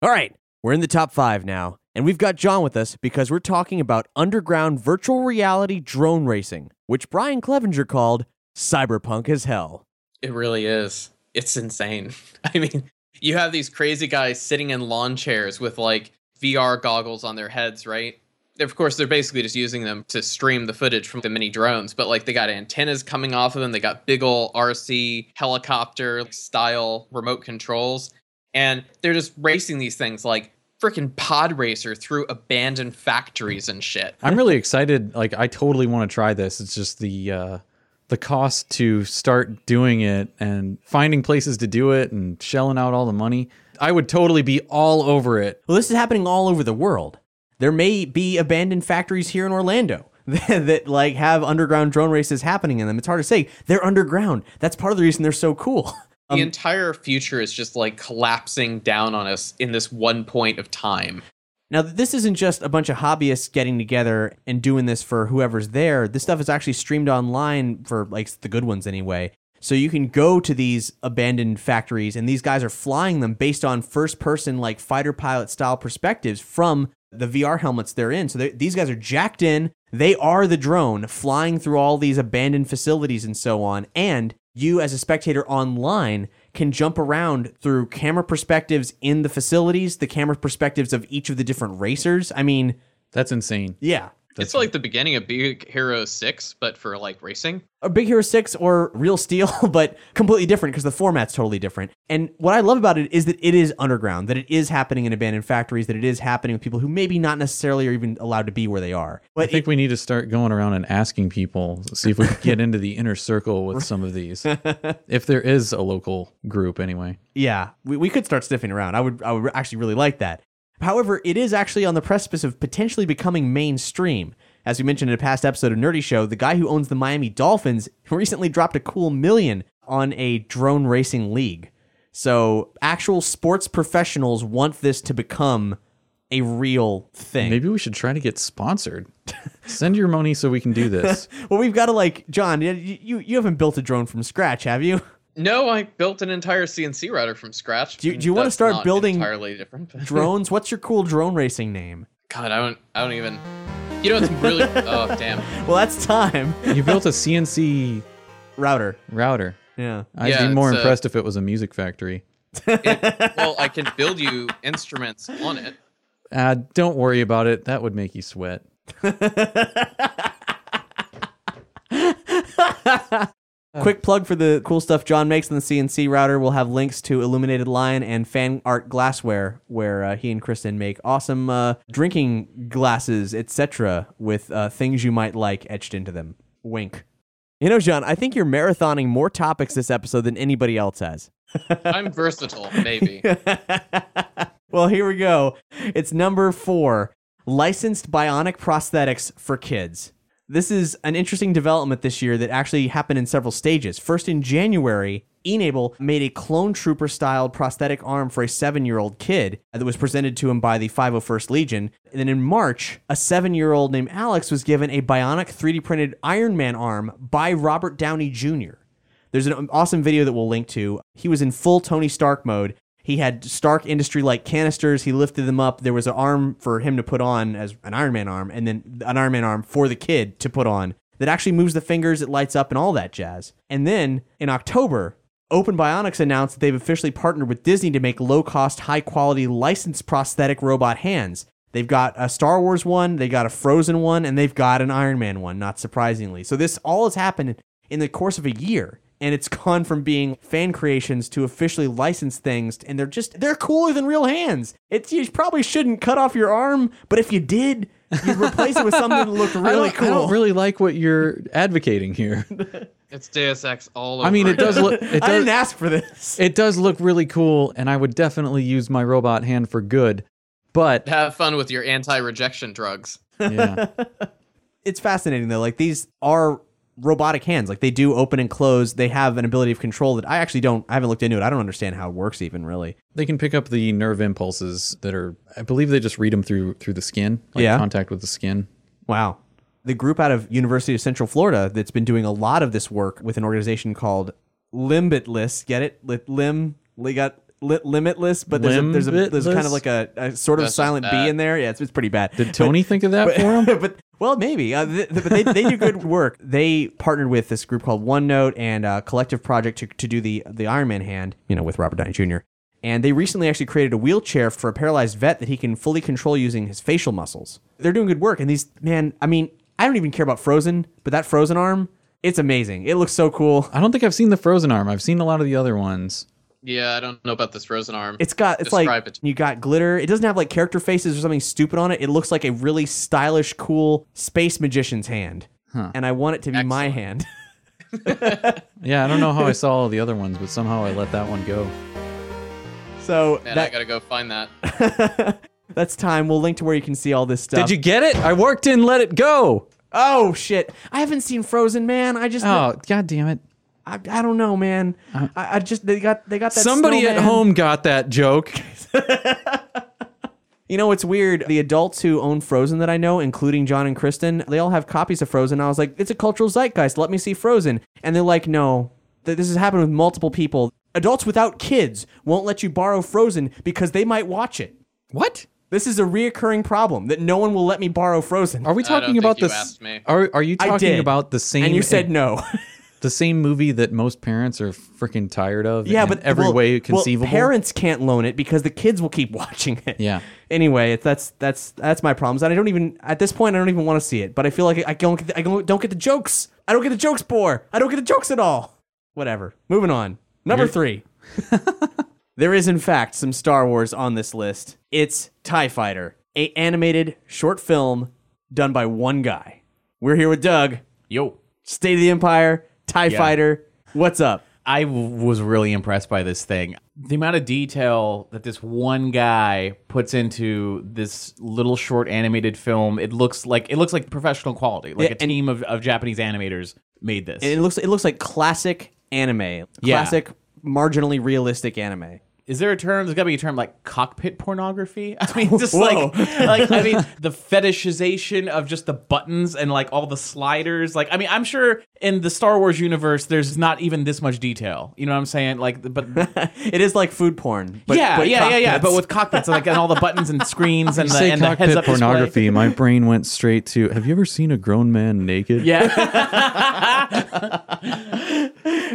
All right, we're in the top five now, and we've got John with us because we're talking about underground virtual reality drone racing, which Brian Clevenger called cyberpunk as hell. It really is. It's insane. I mean, you have these crazy guys sitting in lawn chairs with like VR goggles on their heads, right? Of course, they're basically just using them to stream the footage from the mini drones, but like they got antennas coming off of them. They got big ol' RC helicopter style remote controls, and they're just racing these things like freaking pod racer through abandoned factories and shit. I'm really excited. Like, I totally want to try this. It's just the cost to start doing it and finding places to do it and shelling out all the money. I would totally be all over it. Well, this is happening all over the world. There may be abandoned factories here in Orlando that like have underground drone races happening in them. It's hard to say. They're underground. That's part of the reason they're so cool. The entire future is just like collapsing down on us in this one point of time. Now, this isn't just a bunch of hobbyists getting together and doing this for whoever's there. This stuff is actually streamed online for, like, the good ones anyway. So you can go to these abandoned factories, and these guys are flying them based on first-person, like, fighter pilot-style perspectives from the VR helmets they're in. So these guys are jacked in. They are the drone flying through all these abandoned facilities and so on. And you, as a spectator online, can jump around through camera perspectives in the facilities, the camera perspectives of each of the different racers. I mean, that's insane. Yeah. It's like the beginning of Big Hero 6, but for like racing. Or Big Hero 6 or Real Steel, but completely different because the format's totally different. And what I love about it is that it is underground, that it is happening in abandoned factories, that it is happening with people who maybe not necessarily are even allowed to be where they are. But I think we need to start going around and asking people, see if we can get into the inner circle with some of these. If there is a local group anyway. Yeah, we could start sniffing around. I would actually really like that. However, it is actually on the precipice of potentially becoming mainstream. As we mentioned in a past episode of Nerdy Show, the guy who owns the Miami Dolphins recently dropped a cool $1 million on a drone racing league. So actual sports professionals want this to become a real thing. Maybe we should try to get sponsored. Send your money so we can do this. Well, we've got to like, John, you haven't built a drone from scratch, have you? No, I built an entire CNC router from scratch. Do you want to start building entirely different drones? What's your cool drone racing name? God, I don't even. You know, it's really. Oh, damn. Well, that's time. You built a CNC router. Yeah. I'd be more impressed if it was a music factory. I can build you instruments on it. Don't worry about it. That would make you sweat. Quick plug for the cool stuff John makes on the CNC router. We'll have links to Illuminated Lion and Fan Art Glassware, where he and Kristen make awesome drinking glasses, etc., with things you might like etched into them. Wink. You know, John, I think you're marathoning more topics this episode than anybody else has. I'm versatile, maybe. Well, here we go. It's number 4, licensed bionic prosthetics for kids. This is an interesting development this year that actually happened in several stages. First, in January, Enable made a clone trooper-styled prosthetic arm for a 7-year-old kid that was presented to him by the 501st Legion. And then in March, a 7-year-old named Alex was given a bionic 3D-printed Iron Man arm by Robert Downey Jr. There's an awesome video that we'll link to. He was in full Tony Stark mode. He had Stark Industry-like canisters. He lifted them up. There was an arm for him to put on as an Iron Man arm, and then an Iron Man arm for the kid to put on that actually moves the fingers, it lights up, and all that jazz. And then, in October, Open Bionics announced that they've officially partnered with Disney to make low-cost, high-quality, licensed prosthetic robot hands. They've got a Star Wars one, they got a Frozen one, and they've got an Iron Man one, not surprisingly. So this all has happened in the course of a year. And it's gone from being fan creations to officially licensed things, and they're cooler than real hands. You probably shouldn't cut off your arm, but if you did, You'd replace it with something that looked really cool. I don't really like what you're advocating here. It's Deus Ex all over. I mean, it does look... I didn't ask for this. It does look really cool, and I would definitely use my robot hand for good, but... Have fun with your anti-rejection drugs. Yeah. It's fascinating, though. Like, these are robotic hands. Like, they do open and close. They have an ability of control that I actually don't... I haven't looked into it. I don't understand how it works, even, really. They can pick up the nerve impulses that are... I believe they just read them through the skin. Like, contact with the skin. Wow. The group out of University of Central Florida that's been doing a lot of this work with an organization called Limbitless. Get it? Limitless, but there's kind of like a sort of silent B in there. Yeah, it's pretty bad. Did Tony think of that for him? Well, maybe. But they do good work. They partnered with this group called OneNote and a collective project to do the Iron Man hand, you know, with Robert Downey Jr. And they recently actually created a wheelchair for a paralyzed vet that he can fully control using his facial muscles. They're doing good work. And these, man, I mean, I don't even care about Frozen, but that Frozen arm, it's amazing. It looks so cool. I don't think I've seen the Frozen arm. I've seen a lot of the other ones. Yeah, I don't know about this Frozen arm. You got glitter. It doesn't have like character faces or something stupid on it. It looks like a really stylish, cool space magician's hand. Huh. And I want it to be my hand. Yeah, I don't know how I saw all the other ones, but somehow I let that one go. So I gotta go find that. That's time. We'll link to where you can see all this stuff. Did you get it? I worked in Let It Go. Oh shit! I haven't seen Frozen, man. God damn it. I don't know, man. I just they got that. Somebody snowman at home got that joke. You know, it's weird. The adults who own Frozen that I know, including John and Kristen, they all have copies of Frozen. I was like, it's a cultural zeitgeist. Let me see Frozen. And they're like, no, this has happened with multiple people. Adults without kids won't let you borrow Frozen because they might watch it. What? This is a reoccurring problem that no one will let me borrow Frozen. Are we talking about this? Are you talking about the same? And you said no. The same movie that most parents are freaking tired of way conceivable. Well, parents can't loan it because the kids will keep watching it. Yeah. Anyway, that's my problems. And I don't even, at this point, I don't even want to see it. But I feel like I don't get the jokes. I don't get the jokes, Boar. I don't get the jokes at all. Whatever. Moving on. Number 3. There is, in fact, some Star Wars on this list. It's TIE Fighter, an animated short film done by one guy. We're here with Doug. Yo. State of the Empire. TIE Fighter, what's up? I was really impressed by this thing. The amount of detail that this one guy puts into this little short animated film, it looks like professional quality. Like a team of Japanese animators made this. And it looks like classic anime. Classic, marginally realistic anime. Is there a term? There's got to be a term like cockpit pornography. I mean, just the fetishization of just the buttons and like all the sliders. Like, I mean, I'm sure in the Star Wars universe, there's not even this much detail. You know what I'm saying? Like, but it is like food porn. But, yeah. But with cockpits, like, and all the buttons and screens and the heads-up pornography. Display. My brain went straight to. Have you ever seen a grown man naked? Yeah.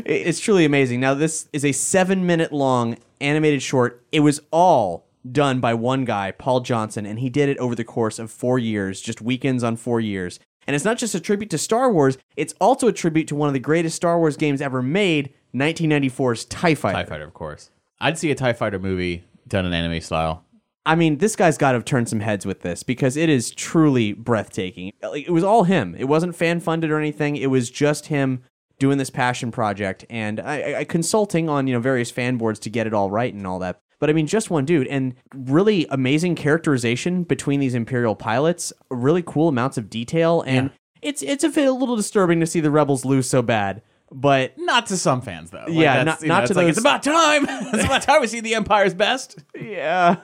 It's truly amazing. Now, this is a 7-minute long animated short. It was all done by one guy, Paul Johnson, and he did it over the course of 4 years, just weekends on 4 years. And it's not just a tribute to Star Wars, it's also a tribute to one of the greatest Star Wars games ever made, 1994's TIE Fighter. TIE Fighter, of course. I'd see a TIE Fighter movie done in anime style. I mean, this guy's got to have turned some heads with this because it is truly breathtaking. It was all him. It wasn't fan-funded or anything. It was just him doing this passion project and I consulting on, you know, various fan boards to get it all right and all that. But I mean, just one dude and really amazing characterization between these Imperial pilots, really cool amounts of detail. And it's a little disturbing to see the Rebels lose so bad, but not to some fans, though. Like, yeah, not to those. Like, it's about time. It's about time we see the Empire's best. Yeah.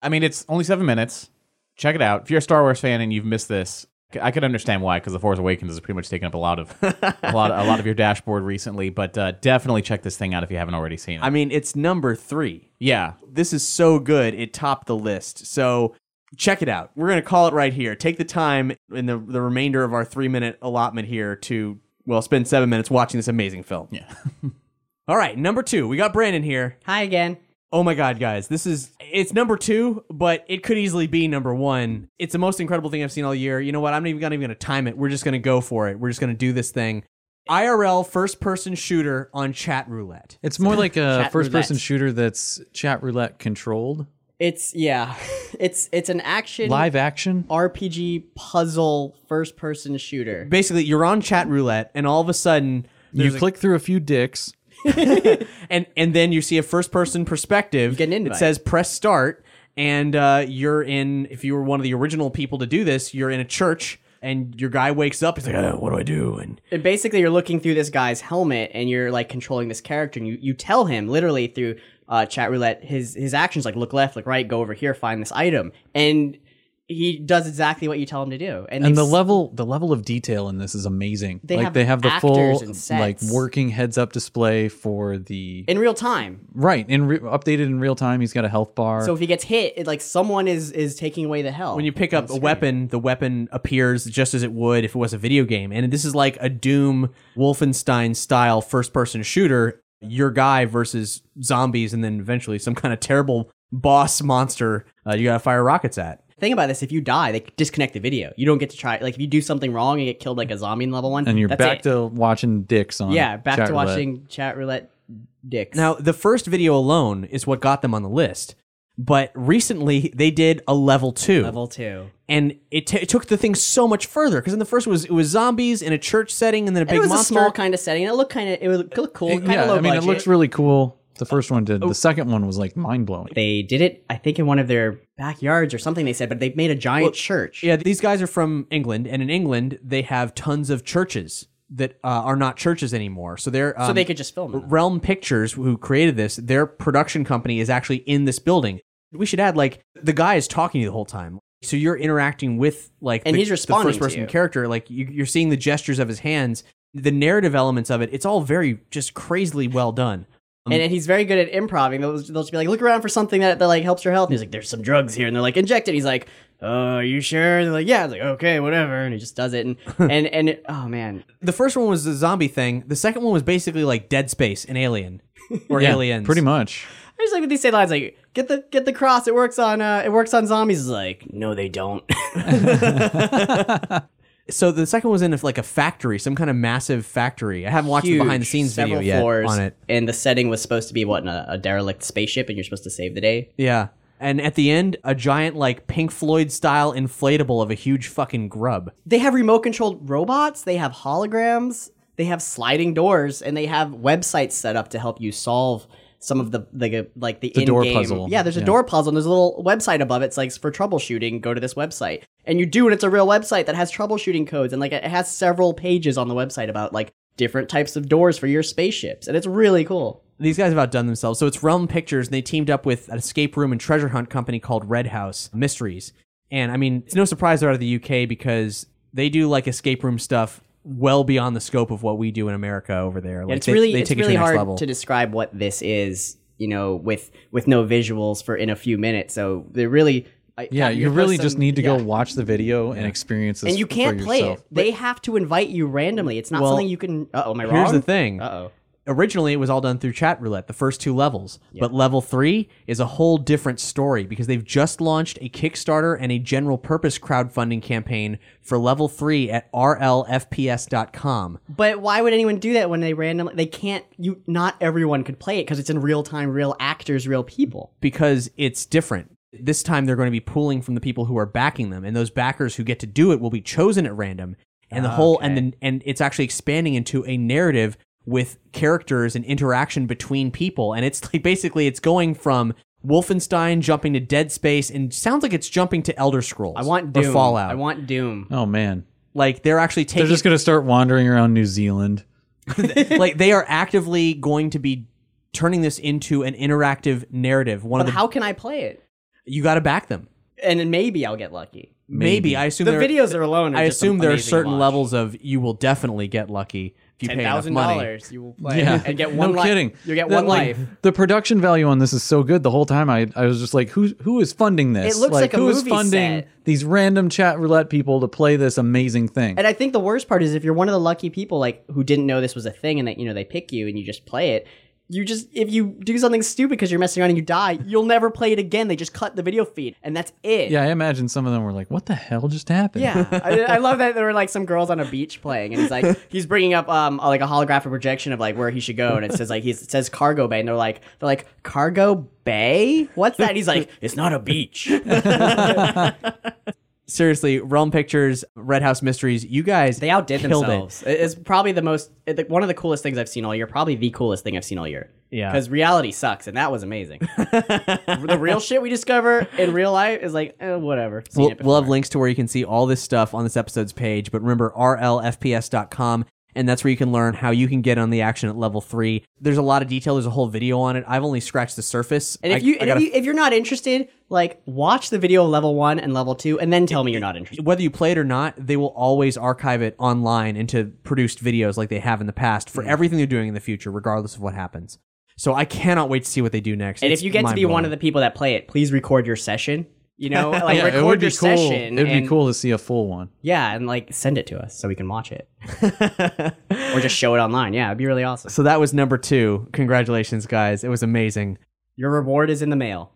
I mean, it's only 7 minutes. Check it out. If you're a Star Wars fan and you've missed this, I could understand why, because The Force Awakens has pretty much taken up a lot of your dashboard recently, but definitely check this thing out if you haven't already seen it. I mean, it's number 3. Yeah. This is so good, it topped the list, so check it out. We're going to call it right here. Take the time in the remainder of our 3-minute allotment here to, well, spend 7 minutes watching this amazing film. Yeah. All right, number 2. We got Brandon here. Hi again. Oh my God, guys, it's number 2, but it could easily be number 1. It's the most incredible thing I've seen all year. You know what? I'm not even going to time it. We're just going to go for it. We're just going to do this thing. IRL first-person shooter on chat roulette. It's more like a first-person shooter that's chat roulette controlled. It's an action live action RPG puzzle first person shooter. Basically, you're on chat roulette, and all of a sudden you click through a few dicks, and then you see a first person perspective. Get an invite. It says press start, and you're in. If you were one of the original people to do this, you're in a church. And your guy wakes up, he's like, oh, what do I do? And basically, you're looking through this guy's helmet, and you're like controlling this character, and you tell him literally through chat roulette his actions, like look left, look right, go over here, find this item, and he does exactly what you tell him to do. And the level of detail in this is amazing. They have the full like working heads up display for the in real time, right? Updated in real time. He's got a health bar. So if he gets hit, it, like someone is taking away the health. When you pick up a weapon, the weapon appears just as it would if it was a video game. And this is like a Doom, Wolfenstein style first person shooter. Your guy versus zombies, and then eventually some kind of terrible boss monster you gotta fire rockets at. Thing about this, if you die, they disconnect the video. You don't get to try. Like if you do something wrong and get killed like a zombie in level 1, and you're back to watching dicks on. Yeah, back to watching chat roulette dicks. Now, the first video alone is what got them on the list, but recently they did a level 2. And it took the thing so much further, because in the first it was zombies in a church setting, and then a big monster. It was a small kind of setting. It looked cool. It looks really cool. The first one did. The second one was like mind blowing. They did it, I think, in one of their backyards or something. They said, but they made a giant church. Yeah, these guys are from England, and in England they have tons of churches that are not churches anymore. So they're so they could just film them. Realm Pictures, who created this, their production company is actually in this building. We should add, like, the guy is talking to you the whole time, so you're interacting with like, and he's responding the first person character. Like you're seeing the gestures of his hands, the narrative elements of it. It's all very just crazily well done. And he's very good at improv. They'll just be like, look around for something that like helps your health. And he's like, there's some drugs here. And they're like, inject it. He's like, oh, are you sure? And they're like, yeah. It's like, okay, whatever. And he just does it. And oh, man. The first one was the zombie thing. The second one was basically like Dead Space, an alien. Or aliens. Pretty much. I just like when they say lines like, get the cross. It works on zombies. It's like, no, they don't. So the second was in like a factory, some kind of massive factory. I haven't watched the behind-the-scenes video yet on it. And the setting was supposed to be, a derelict spaceship, and you're supposed to save the day? Yeah. And at the end, a giant, like, Pink Floyd-style inflatable of a huge fucking grub. They have remote-controlled robots. They have holograms. They have sliding doors. And they have websites set up to help you solve some of the in-game door puzzle. Yeah, there's a door puzzle, and there's a little website above it. It's like, for troubleshooting, go to this website. And you do, and it's a real website that has troubleshooting codes, and like it has several pages on the website about like different types of doors for your spaceships, and it's really cool. These guys have outdone themselves. So it's Realm Pictures, and they teamed up with an escape room and treasure hunt company called Red House Mysteries. And I mean, it's no surprise they're out of the UK, because they do like escape room stuff well beyond the scope of what we do in America over there. Like, it's really hard to describe what this is, you know, with no visuals for in a few minutes. So they're really. You really just need to go watch the video and experience this. And you can't play it. They have to invite you randomly. It's not something you can... Uh-oh, am I wrong? Here's the thing. Uh-oh. Originally, it was all done through chat roulette, the first two levels. Yeah. But level 3 is a whole different story, because they've just launched a Kickstarter and a general purpose crowdfunding campaign for level 3 at rlfps.com. But why would anyone do that when they randomly... They can't... Not everyone could play it, because it's in real time, real actors, real people. Because it's different. This time they're going to be pulling from the people who are backing them, and those backers who get to do it will be chosen at random. And and it's actually expanding into a narrative with characters and interaction between people. And it's like, basically it's going from Wolfenstein jumping to Dead Space, and sounds like it's jumping to Elder Scrolls. I want Doom. Or Fallout. I want Doom. Oh man, like they're actually taking. They're just going to start wandering around New Zealand. Like they are actively going to be turning this into an interactive narrative. How can I play it? You got to back them, and then maybe I'll get lucky. Maybe I assume the videos are alone. I assume there are certain levels of you will definitely get lucky if you pay enough money. $10,000 you will play and get one. No kidding, you get one life. The production value on this is so good. The whole time I was just like, who is funding this? It looks like a movie set. Who is funding these random chat roulette people to play this amazing thing? And I think the worst part is if you're one of the lucky people like who didn't know this was a thing, and that, you know, they pick you and you just play it. You just, if you do something stupid because you're messing around and you die, you'll never play it again. They just cut the video feed and that's it. Yeah, I imagine some of them were like, what the hell just happened? Yeah, I love that there were like some girls on a beach playing and he's like, he's bringing up like a holographic projection of like where he should go and it says like, it says Cargo Bay and they're like, Cargo Bay? What's that? And he's like, it's not a beach. Seriously, Realm Pictures, Red House Mysteries, you guys, they outdid themselves. It's probably the most, one of the coolest things I've seen all year, probably the coolest thing I've seen all year. Yeah. Because reality sucks, and that was amazing. The real shit we discover in real life is like, whatever. We'll have links to where you can see all this stuff on this episode's page, but remember, rlfps.com. And that's where you can learn how you can get on the action at level 3. There's a lot of detail. There's a whole video on it. I've only scratched the surface. And if you're not interested, like, watch the video of level 1 and level 2 and then tell me you're not interested. Whether you play it or not, they will always archive it online into produced videos like they have in the past for everything they're doing in the future, regardless of what happens. So I cannot wait to see what they do next. And if you get to be one of the people that play it, please record your session. You know, like yeah, record your session. It would be cool to see a full one. Yeah, and like send it to us so we can watch it. Or just show it online. Yeah, it'd be really awesome. So that was number 2. Congratulations, guys. It was amazing. Your reward is in the mail.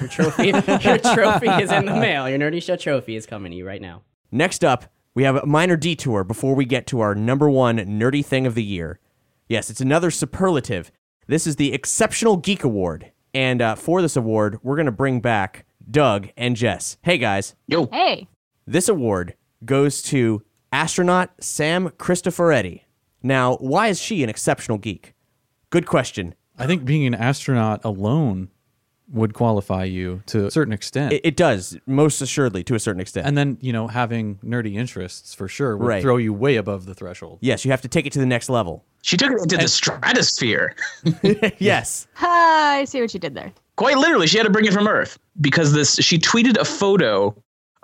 Your trophy is in the mail. Your Nerdy Show trophy is coming to you right now. Next up, we have a minor detour before we get to our number 1 nerdy thing of the year. Yes, it's another superlative. This is the Exceptional Geek Award. And for this award, we're going to bring back Doug and Jess. Hey, guys. Yo. Hey. This award goes to astronaut Sam Cristoforetti. Now, why is she an exceptional geek? Good question. I think being an astronaut alone would qualify you to a certain extent. It does, most assuredly, to a certain extent. And then, you know, having nerdy interests, for sure, would throw you way above the threshold. Yes, you have to take it to the next level. She took it into the stratosphere. Yes. I see what you did there. Quite literally, she had to bring it from Earth because she tweeted a photo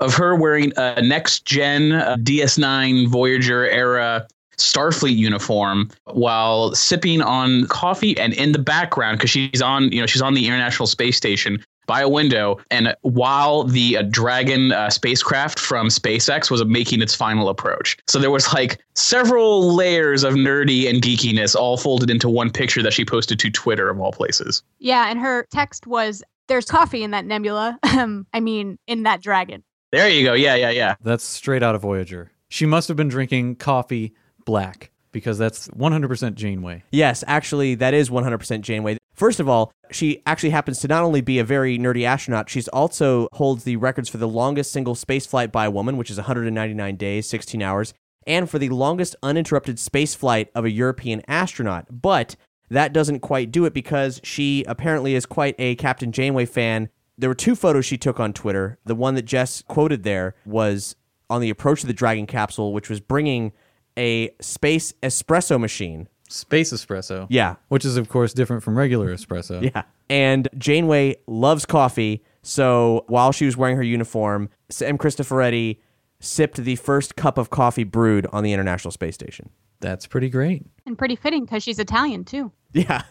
of her wearing a next-gen DS9 Voyager-era Starfleet uniform while sipping on coffee, and in the background, because she's on the International Space Station by a window, and while the Dragon spacecraft from SpaceX was making its final approach. So there was like several layers of nerdy and geekiness all folded into one picture that she posted to Twitter of all places. Yeah, and her text was, there's coffee in that nebula. I mean, in that dragon. There you go. Yeah. That's straight out of Voyager. She must have been drinking coffee black because that's 100% Janeway. Yes, actually, that is 100% Janeway. First of all, she actually happens to not only be a very nerdy astronaut, she's also holds the records for the longest single spaceflight by a woman, which is 199 days, 16 hours, and for the longest uninterrupted spaceflight of a European astronaut. But that doesn't quite do it because she apparently is quite a Captain Janeway fan. There were 2 photos she took on Twitter. The one that Jess quoted there was on the approach of the Dragon capsule, which was bringing a space espresso machine. Space espresso. Yeah. Which is, of course, different from regular espresso. Yeah. And Janeway loves coffee, so while she was wearing her uniform, Sam Cristoforetti sipped the first cup of coffee brewed on the International Space Station. That's pretty great. And pretty fitting, because she's Italian, too. Yeah.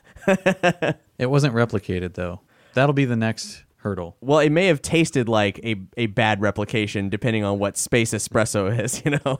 It wasn't replicated, though. That'll be the next hurdle. Well, it may have tasted like a bad replication, depending on what space espresso is, you know?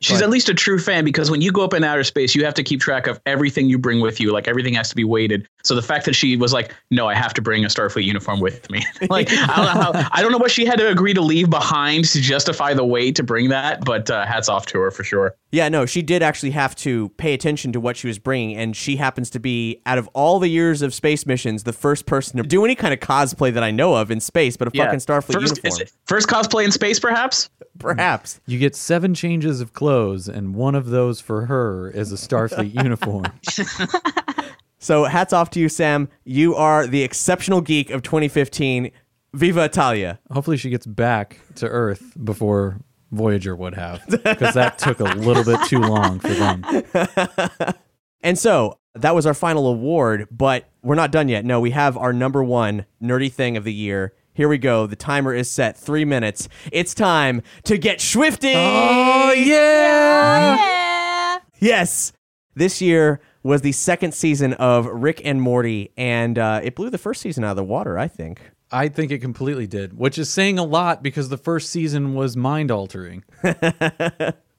She's at least a true fan, because when you go up in outer space, you have to keep track of everything you bring with you. Like, everything has to be weighted. So the fact that she was like, no, I have to bring a Starfleet uniform with me. Like, I don't know what she had to agree to leave behind to justify the weight to bring that, but hats off to her for sure. Yeah, no, she did actually have to pay attention to what she was bringing, and she happens to be, out of all the years of space missions, the first person to do any kind of cosplay that I know of in space, but fucking Starfleet uniform. First cosplay in space, perhaps? Perhaps. You get 7 changes of clothes, and one of those for her is a Starfleet uniform. So hats off to you, Sam. You are the exceptional geek of 2015. Viva Italia. Hopefully she gets back to Earth before Voyager would have, because that took a little bit too long for them. And so that was our final award, but we're not done yet. No, we have our number 1 nerdy thing of the year. Here we go. The timer is set. 3 minutes. It's time to get swifty. Oh, yeah. Yeah. Yes. This year was the second season of Rick and Morty, and it blew the first season out of the water, I think. I think it completely did, which is saying a lot because the first season was mind-altering.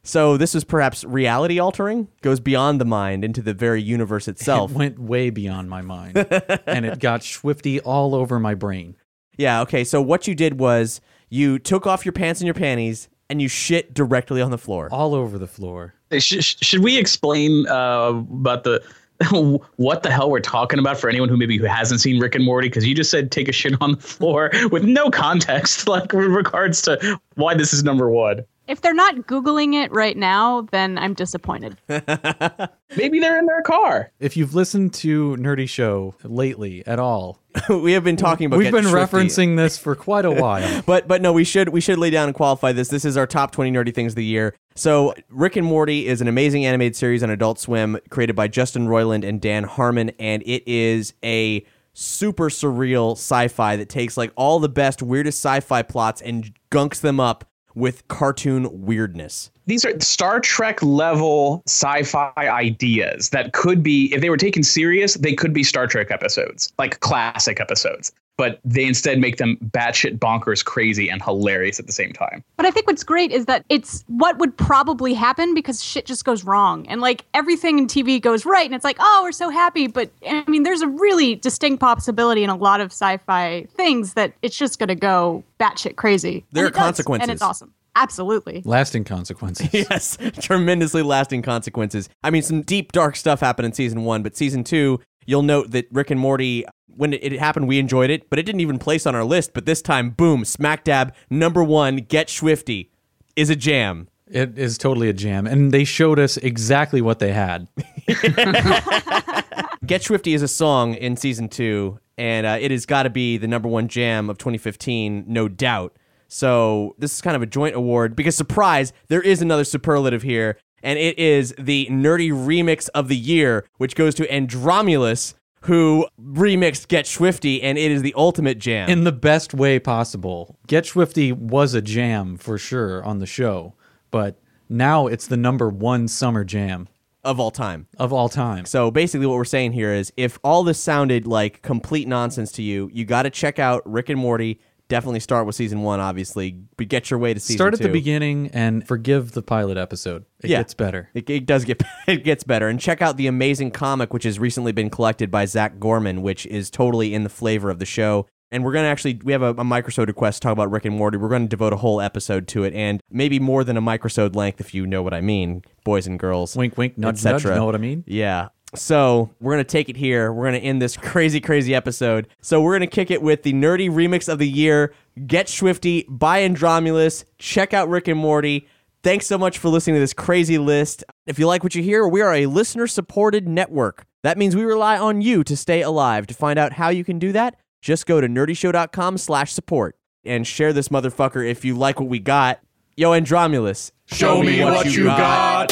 So this is perhaps reality altering, goes beyond the mind into the very universe itself. It went way beyond my mind, and it got swifty all over my brain. Yeah, okay, so what you did was you took off your pants and your panties, and you shit directly on the floor. All over the floor. Should we explain about the... what the hell we're talking about for anyone who maybe who hasn't seen Rick and Morty, because you just said take a shit on the floor with no context, like in regards to why this is number one. If they're not Googling it right now, then I'm disappointed. Maybe they're in their car. If you've listened to Nerdy Show lately at all, we have been talking about. We've been referencing this for quite a while. But no, we should lay down and qualify this. This is our top 20 nerdy things of the year. So Rick and Morty is an amazing animated series on Adult Swim created by Justin Roiland and Dan Harmon, and it is a super surreal sci-fi that takes like all the best, weirdest sci-fi plots and gunks them up with cartoon weirdness. These are Star Trek level sci-fi ideas that could be, if they were taken serious, they could be Star Trek episodes, like classic episodes. But they instead make them batshit bonkers, crazy, and hilarious at the same time. But I think what's great is that it's what would probably happen because shit just goes wrong. And like everything in TV goes right. And it's like, oh, we're so happy. But I mean, there's a really distinct possibility in a lot of sci-fi things that it's just going to go batshit crazy. There are consequences. And it's awesome. Absolutely. Lasting consequences. Yes. Tremendously lasting consequences. I mean, some deep, dark stuff happened in season one, but season two, you'll note that Rick and Morty, when it happened, we enjoyed it, but it didn't even place on our list. But this time, boom, smack dab, number one, Get Swifty is a jam. It is totally a jam. And they showed us exactly what they had. Get Swifty is a song in season two, and it has got to be the number one jam of 2015, no doubt. So this is kind of a joint award because, surprise, there is another superlative here. And it is the Nerdy Remix of the Year, which goes to Andromulus, who remixed Get Swifty, and it is the ultimate jam. In the best way possible. Get Swifty was a jam, for sure, on the show, but now it's the number one summer jam. Of all time. Of all time. So basically what we're saying here is, if all this sounded like complete nonsense to you, you got to check out Rick and Morty. Definitely start with season one, obviously, but get your way to season two. Start at the beginning and forgive the pilot episode. It gets better. It gets better. And check out the amazing comic, which has recently been collected by Zach Gorman, which is totally in the flavor of the show. And we're going to we have a microsode request to talk about Rick and Morty. We're going to devote a whole episode to it, and maybe more than a microsode length, if you know what I mean, boys and girls. Wink, wink, nudge, nudge, know what I mean? Yeah. So we're going to take it here. We're going to end this crazy, crazy episode. So we're going to kick it with the Nerdy Remix of the Year, Get Swifty by Andromulus. Check out Rick and Morty. Thanks so much for listening to this crazy list. If you like what you hear, we are a listener-supported network. That means we rely on you to stay alive. To find out how you can do that, just go to nerdyshow.com/support and share this motherfucker if you like what we got. Yo, Andromulus, show me what you got.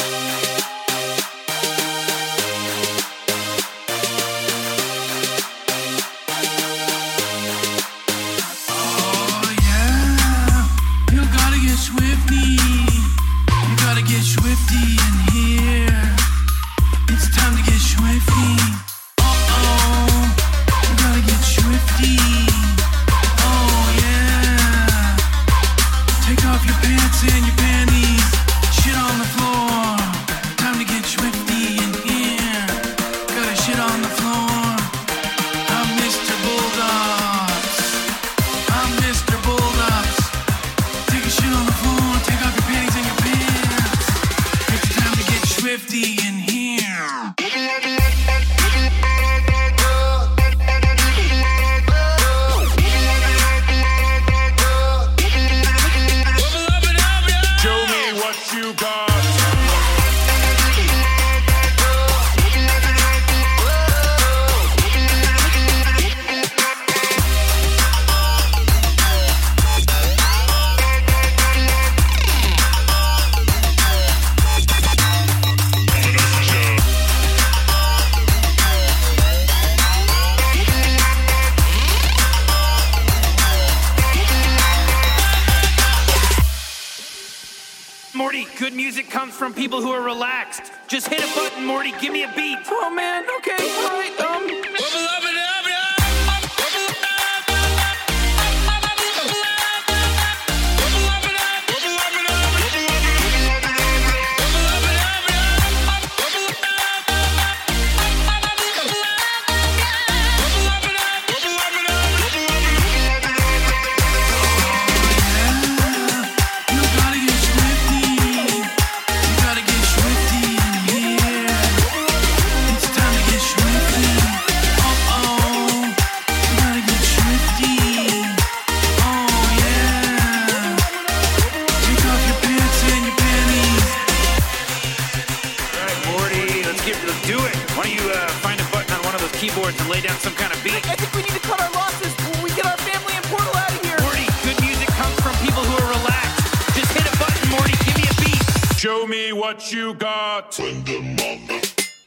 keyboard to lay down some kind of beat. I think we need to cut our losses when we get our family and Portal out of here. Morty, good music comes from people who are relaxed. Just hit a button, Morty. Give me a beat. Show me what you got. When the mama beats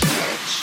tracks.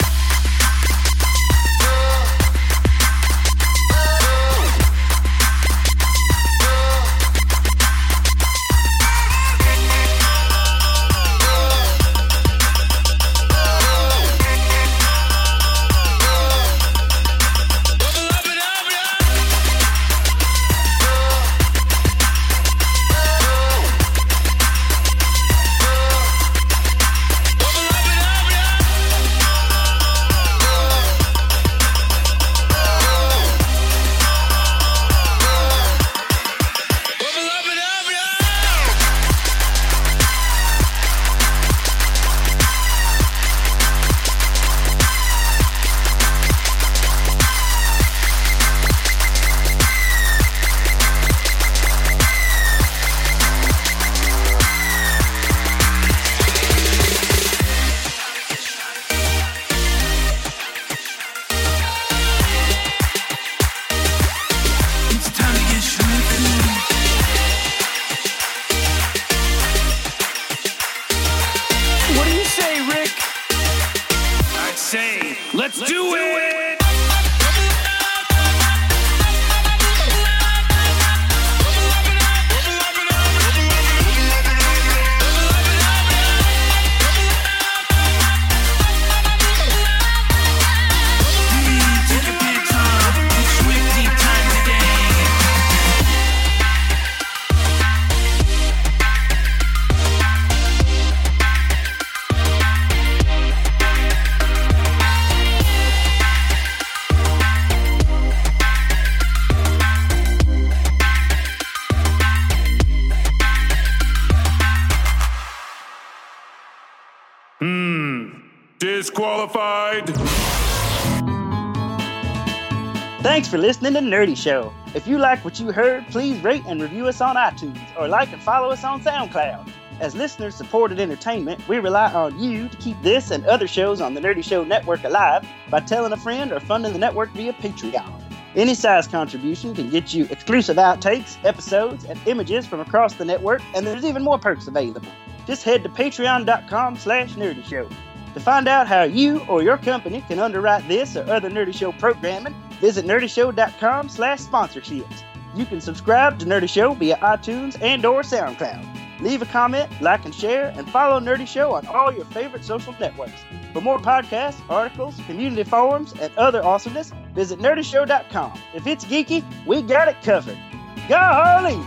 Disqualified. Thanks for listening to Nerdy Show. If you like what you heard, please rate and review us on iTunes or like and follow us on SoundCloud. As listener-supported entertainment, we rely on you to keep this and other shows on the Nerdy Show Network alive by telling a friend or funding the network via Patreon. Any size contribution can get you exclusive outtakes, episodes, and images from across the network, and there's even more perks available. Just head to patreon.com/nerdyshow. To find out how you or your company can underwrite this or other Nerdy Show programming, visit nerdyshow.com/sponsorships. You can subscribe to Nerdy Show via iTunes and or SoundCloud. Leave a comment, like and share, and follow Nerdy Show on all your favorite social networks. For more podcasts, articles, community forums, and other awesomeness, visit nerdyshow.com. If it's geeky, we got it covered. Golly!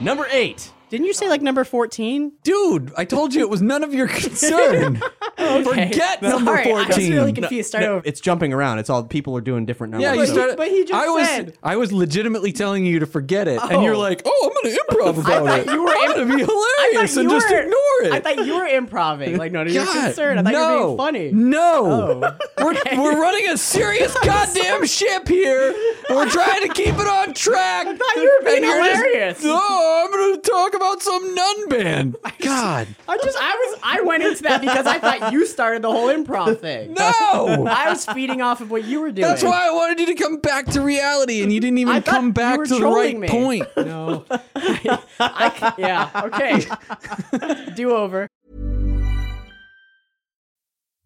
Number 8. Didn't you say like number 14? Dude, I told you it was none of your concern. Okay. Forget number 14. Right, I was really confused. Start over. It's jumping around. It's all people are doing different numbers. Yeah, I was legitimately telling you to forget it, and you're like, "Oh, I'm going to improv about it." I'm going to be hilarious and just ignore it. I thought you were improvising. Like none of your concern. I thought you were being funny. No, we're running a serious goddamn ship here. We're trying to keep it on track. I thought you were being hilarious. I'm going to talk about some nun band. God. I went into that because I thought you started the whole improv thing. No! I was feeding off of what you were doing. That's why I wanted you to come back to reality, and you didn't even come back to the right point. No. Okay. Do over.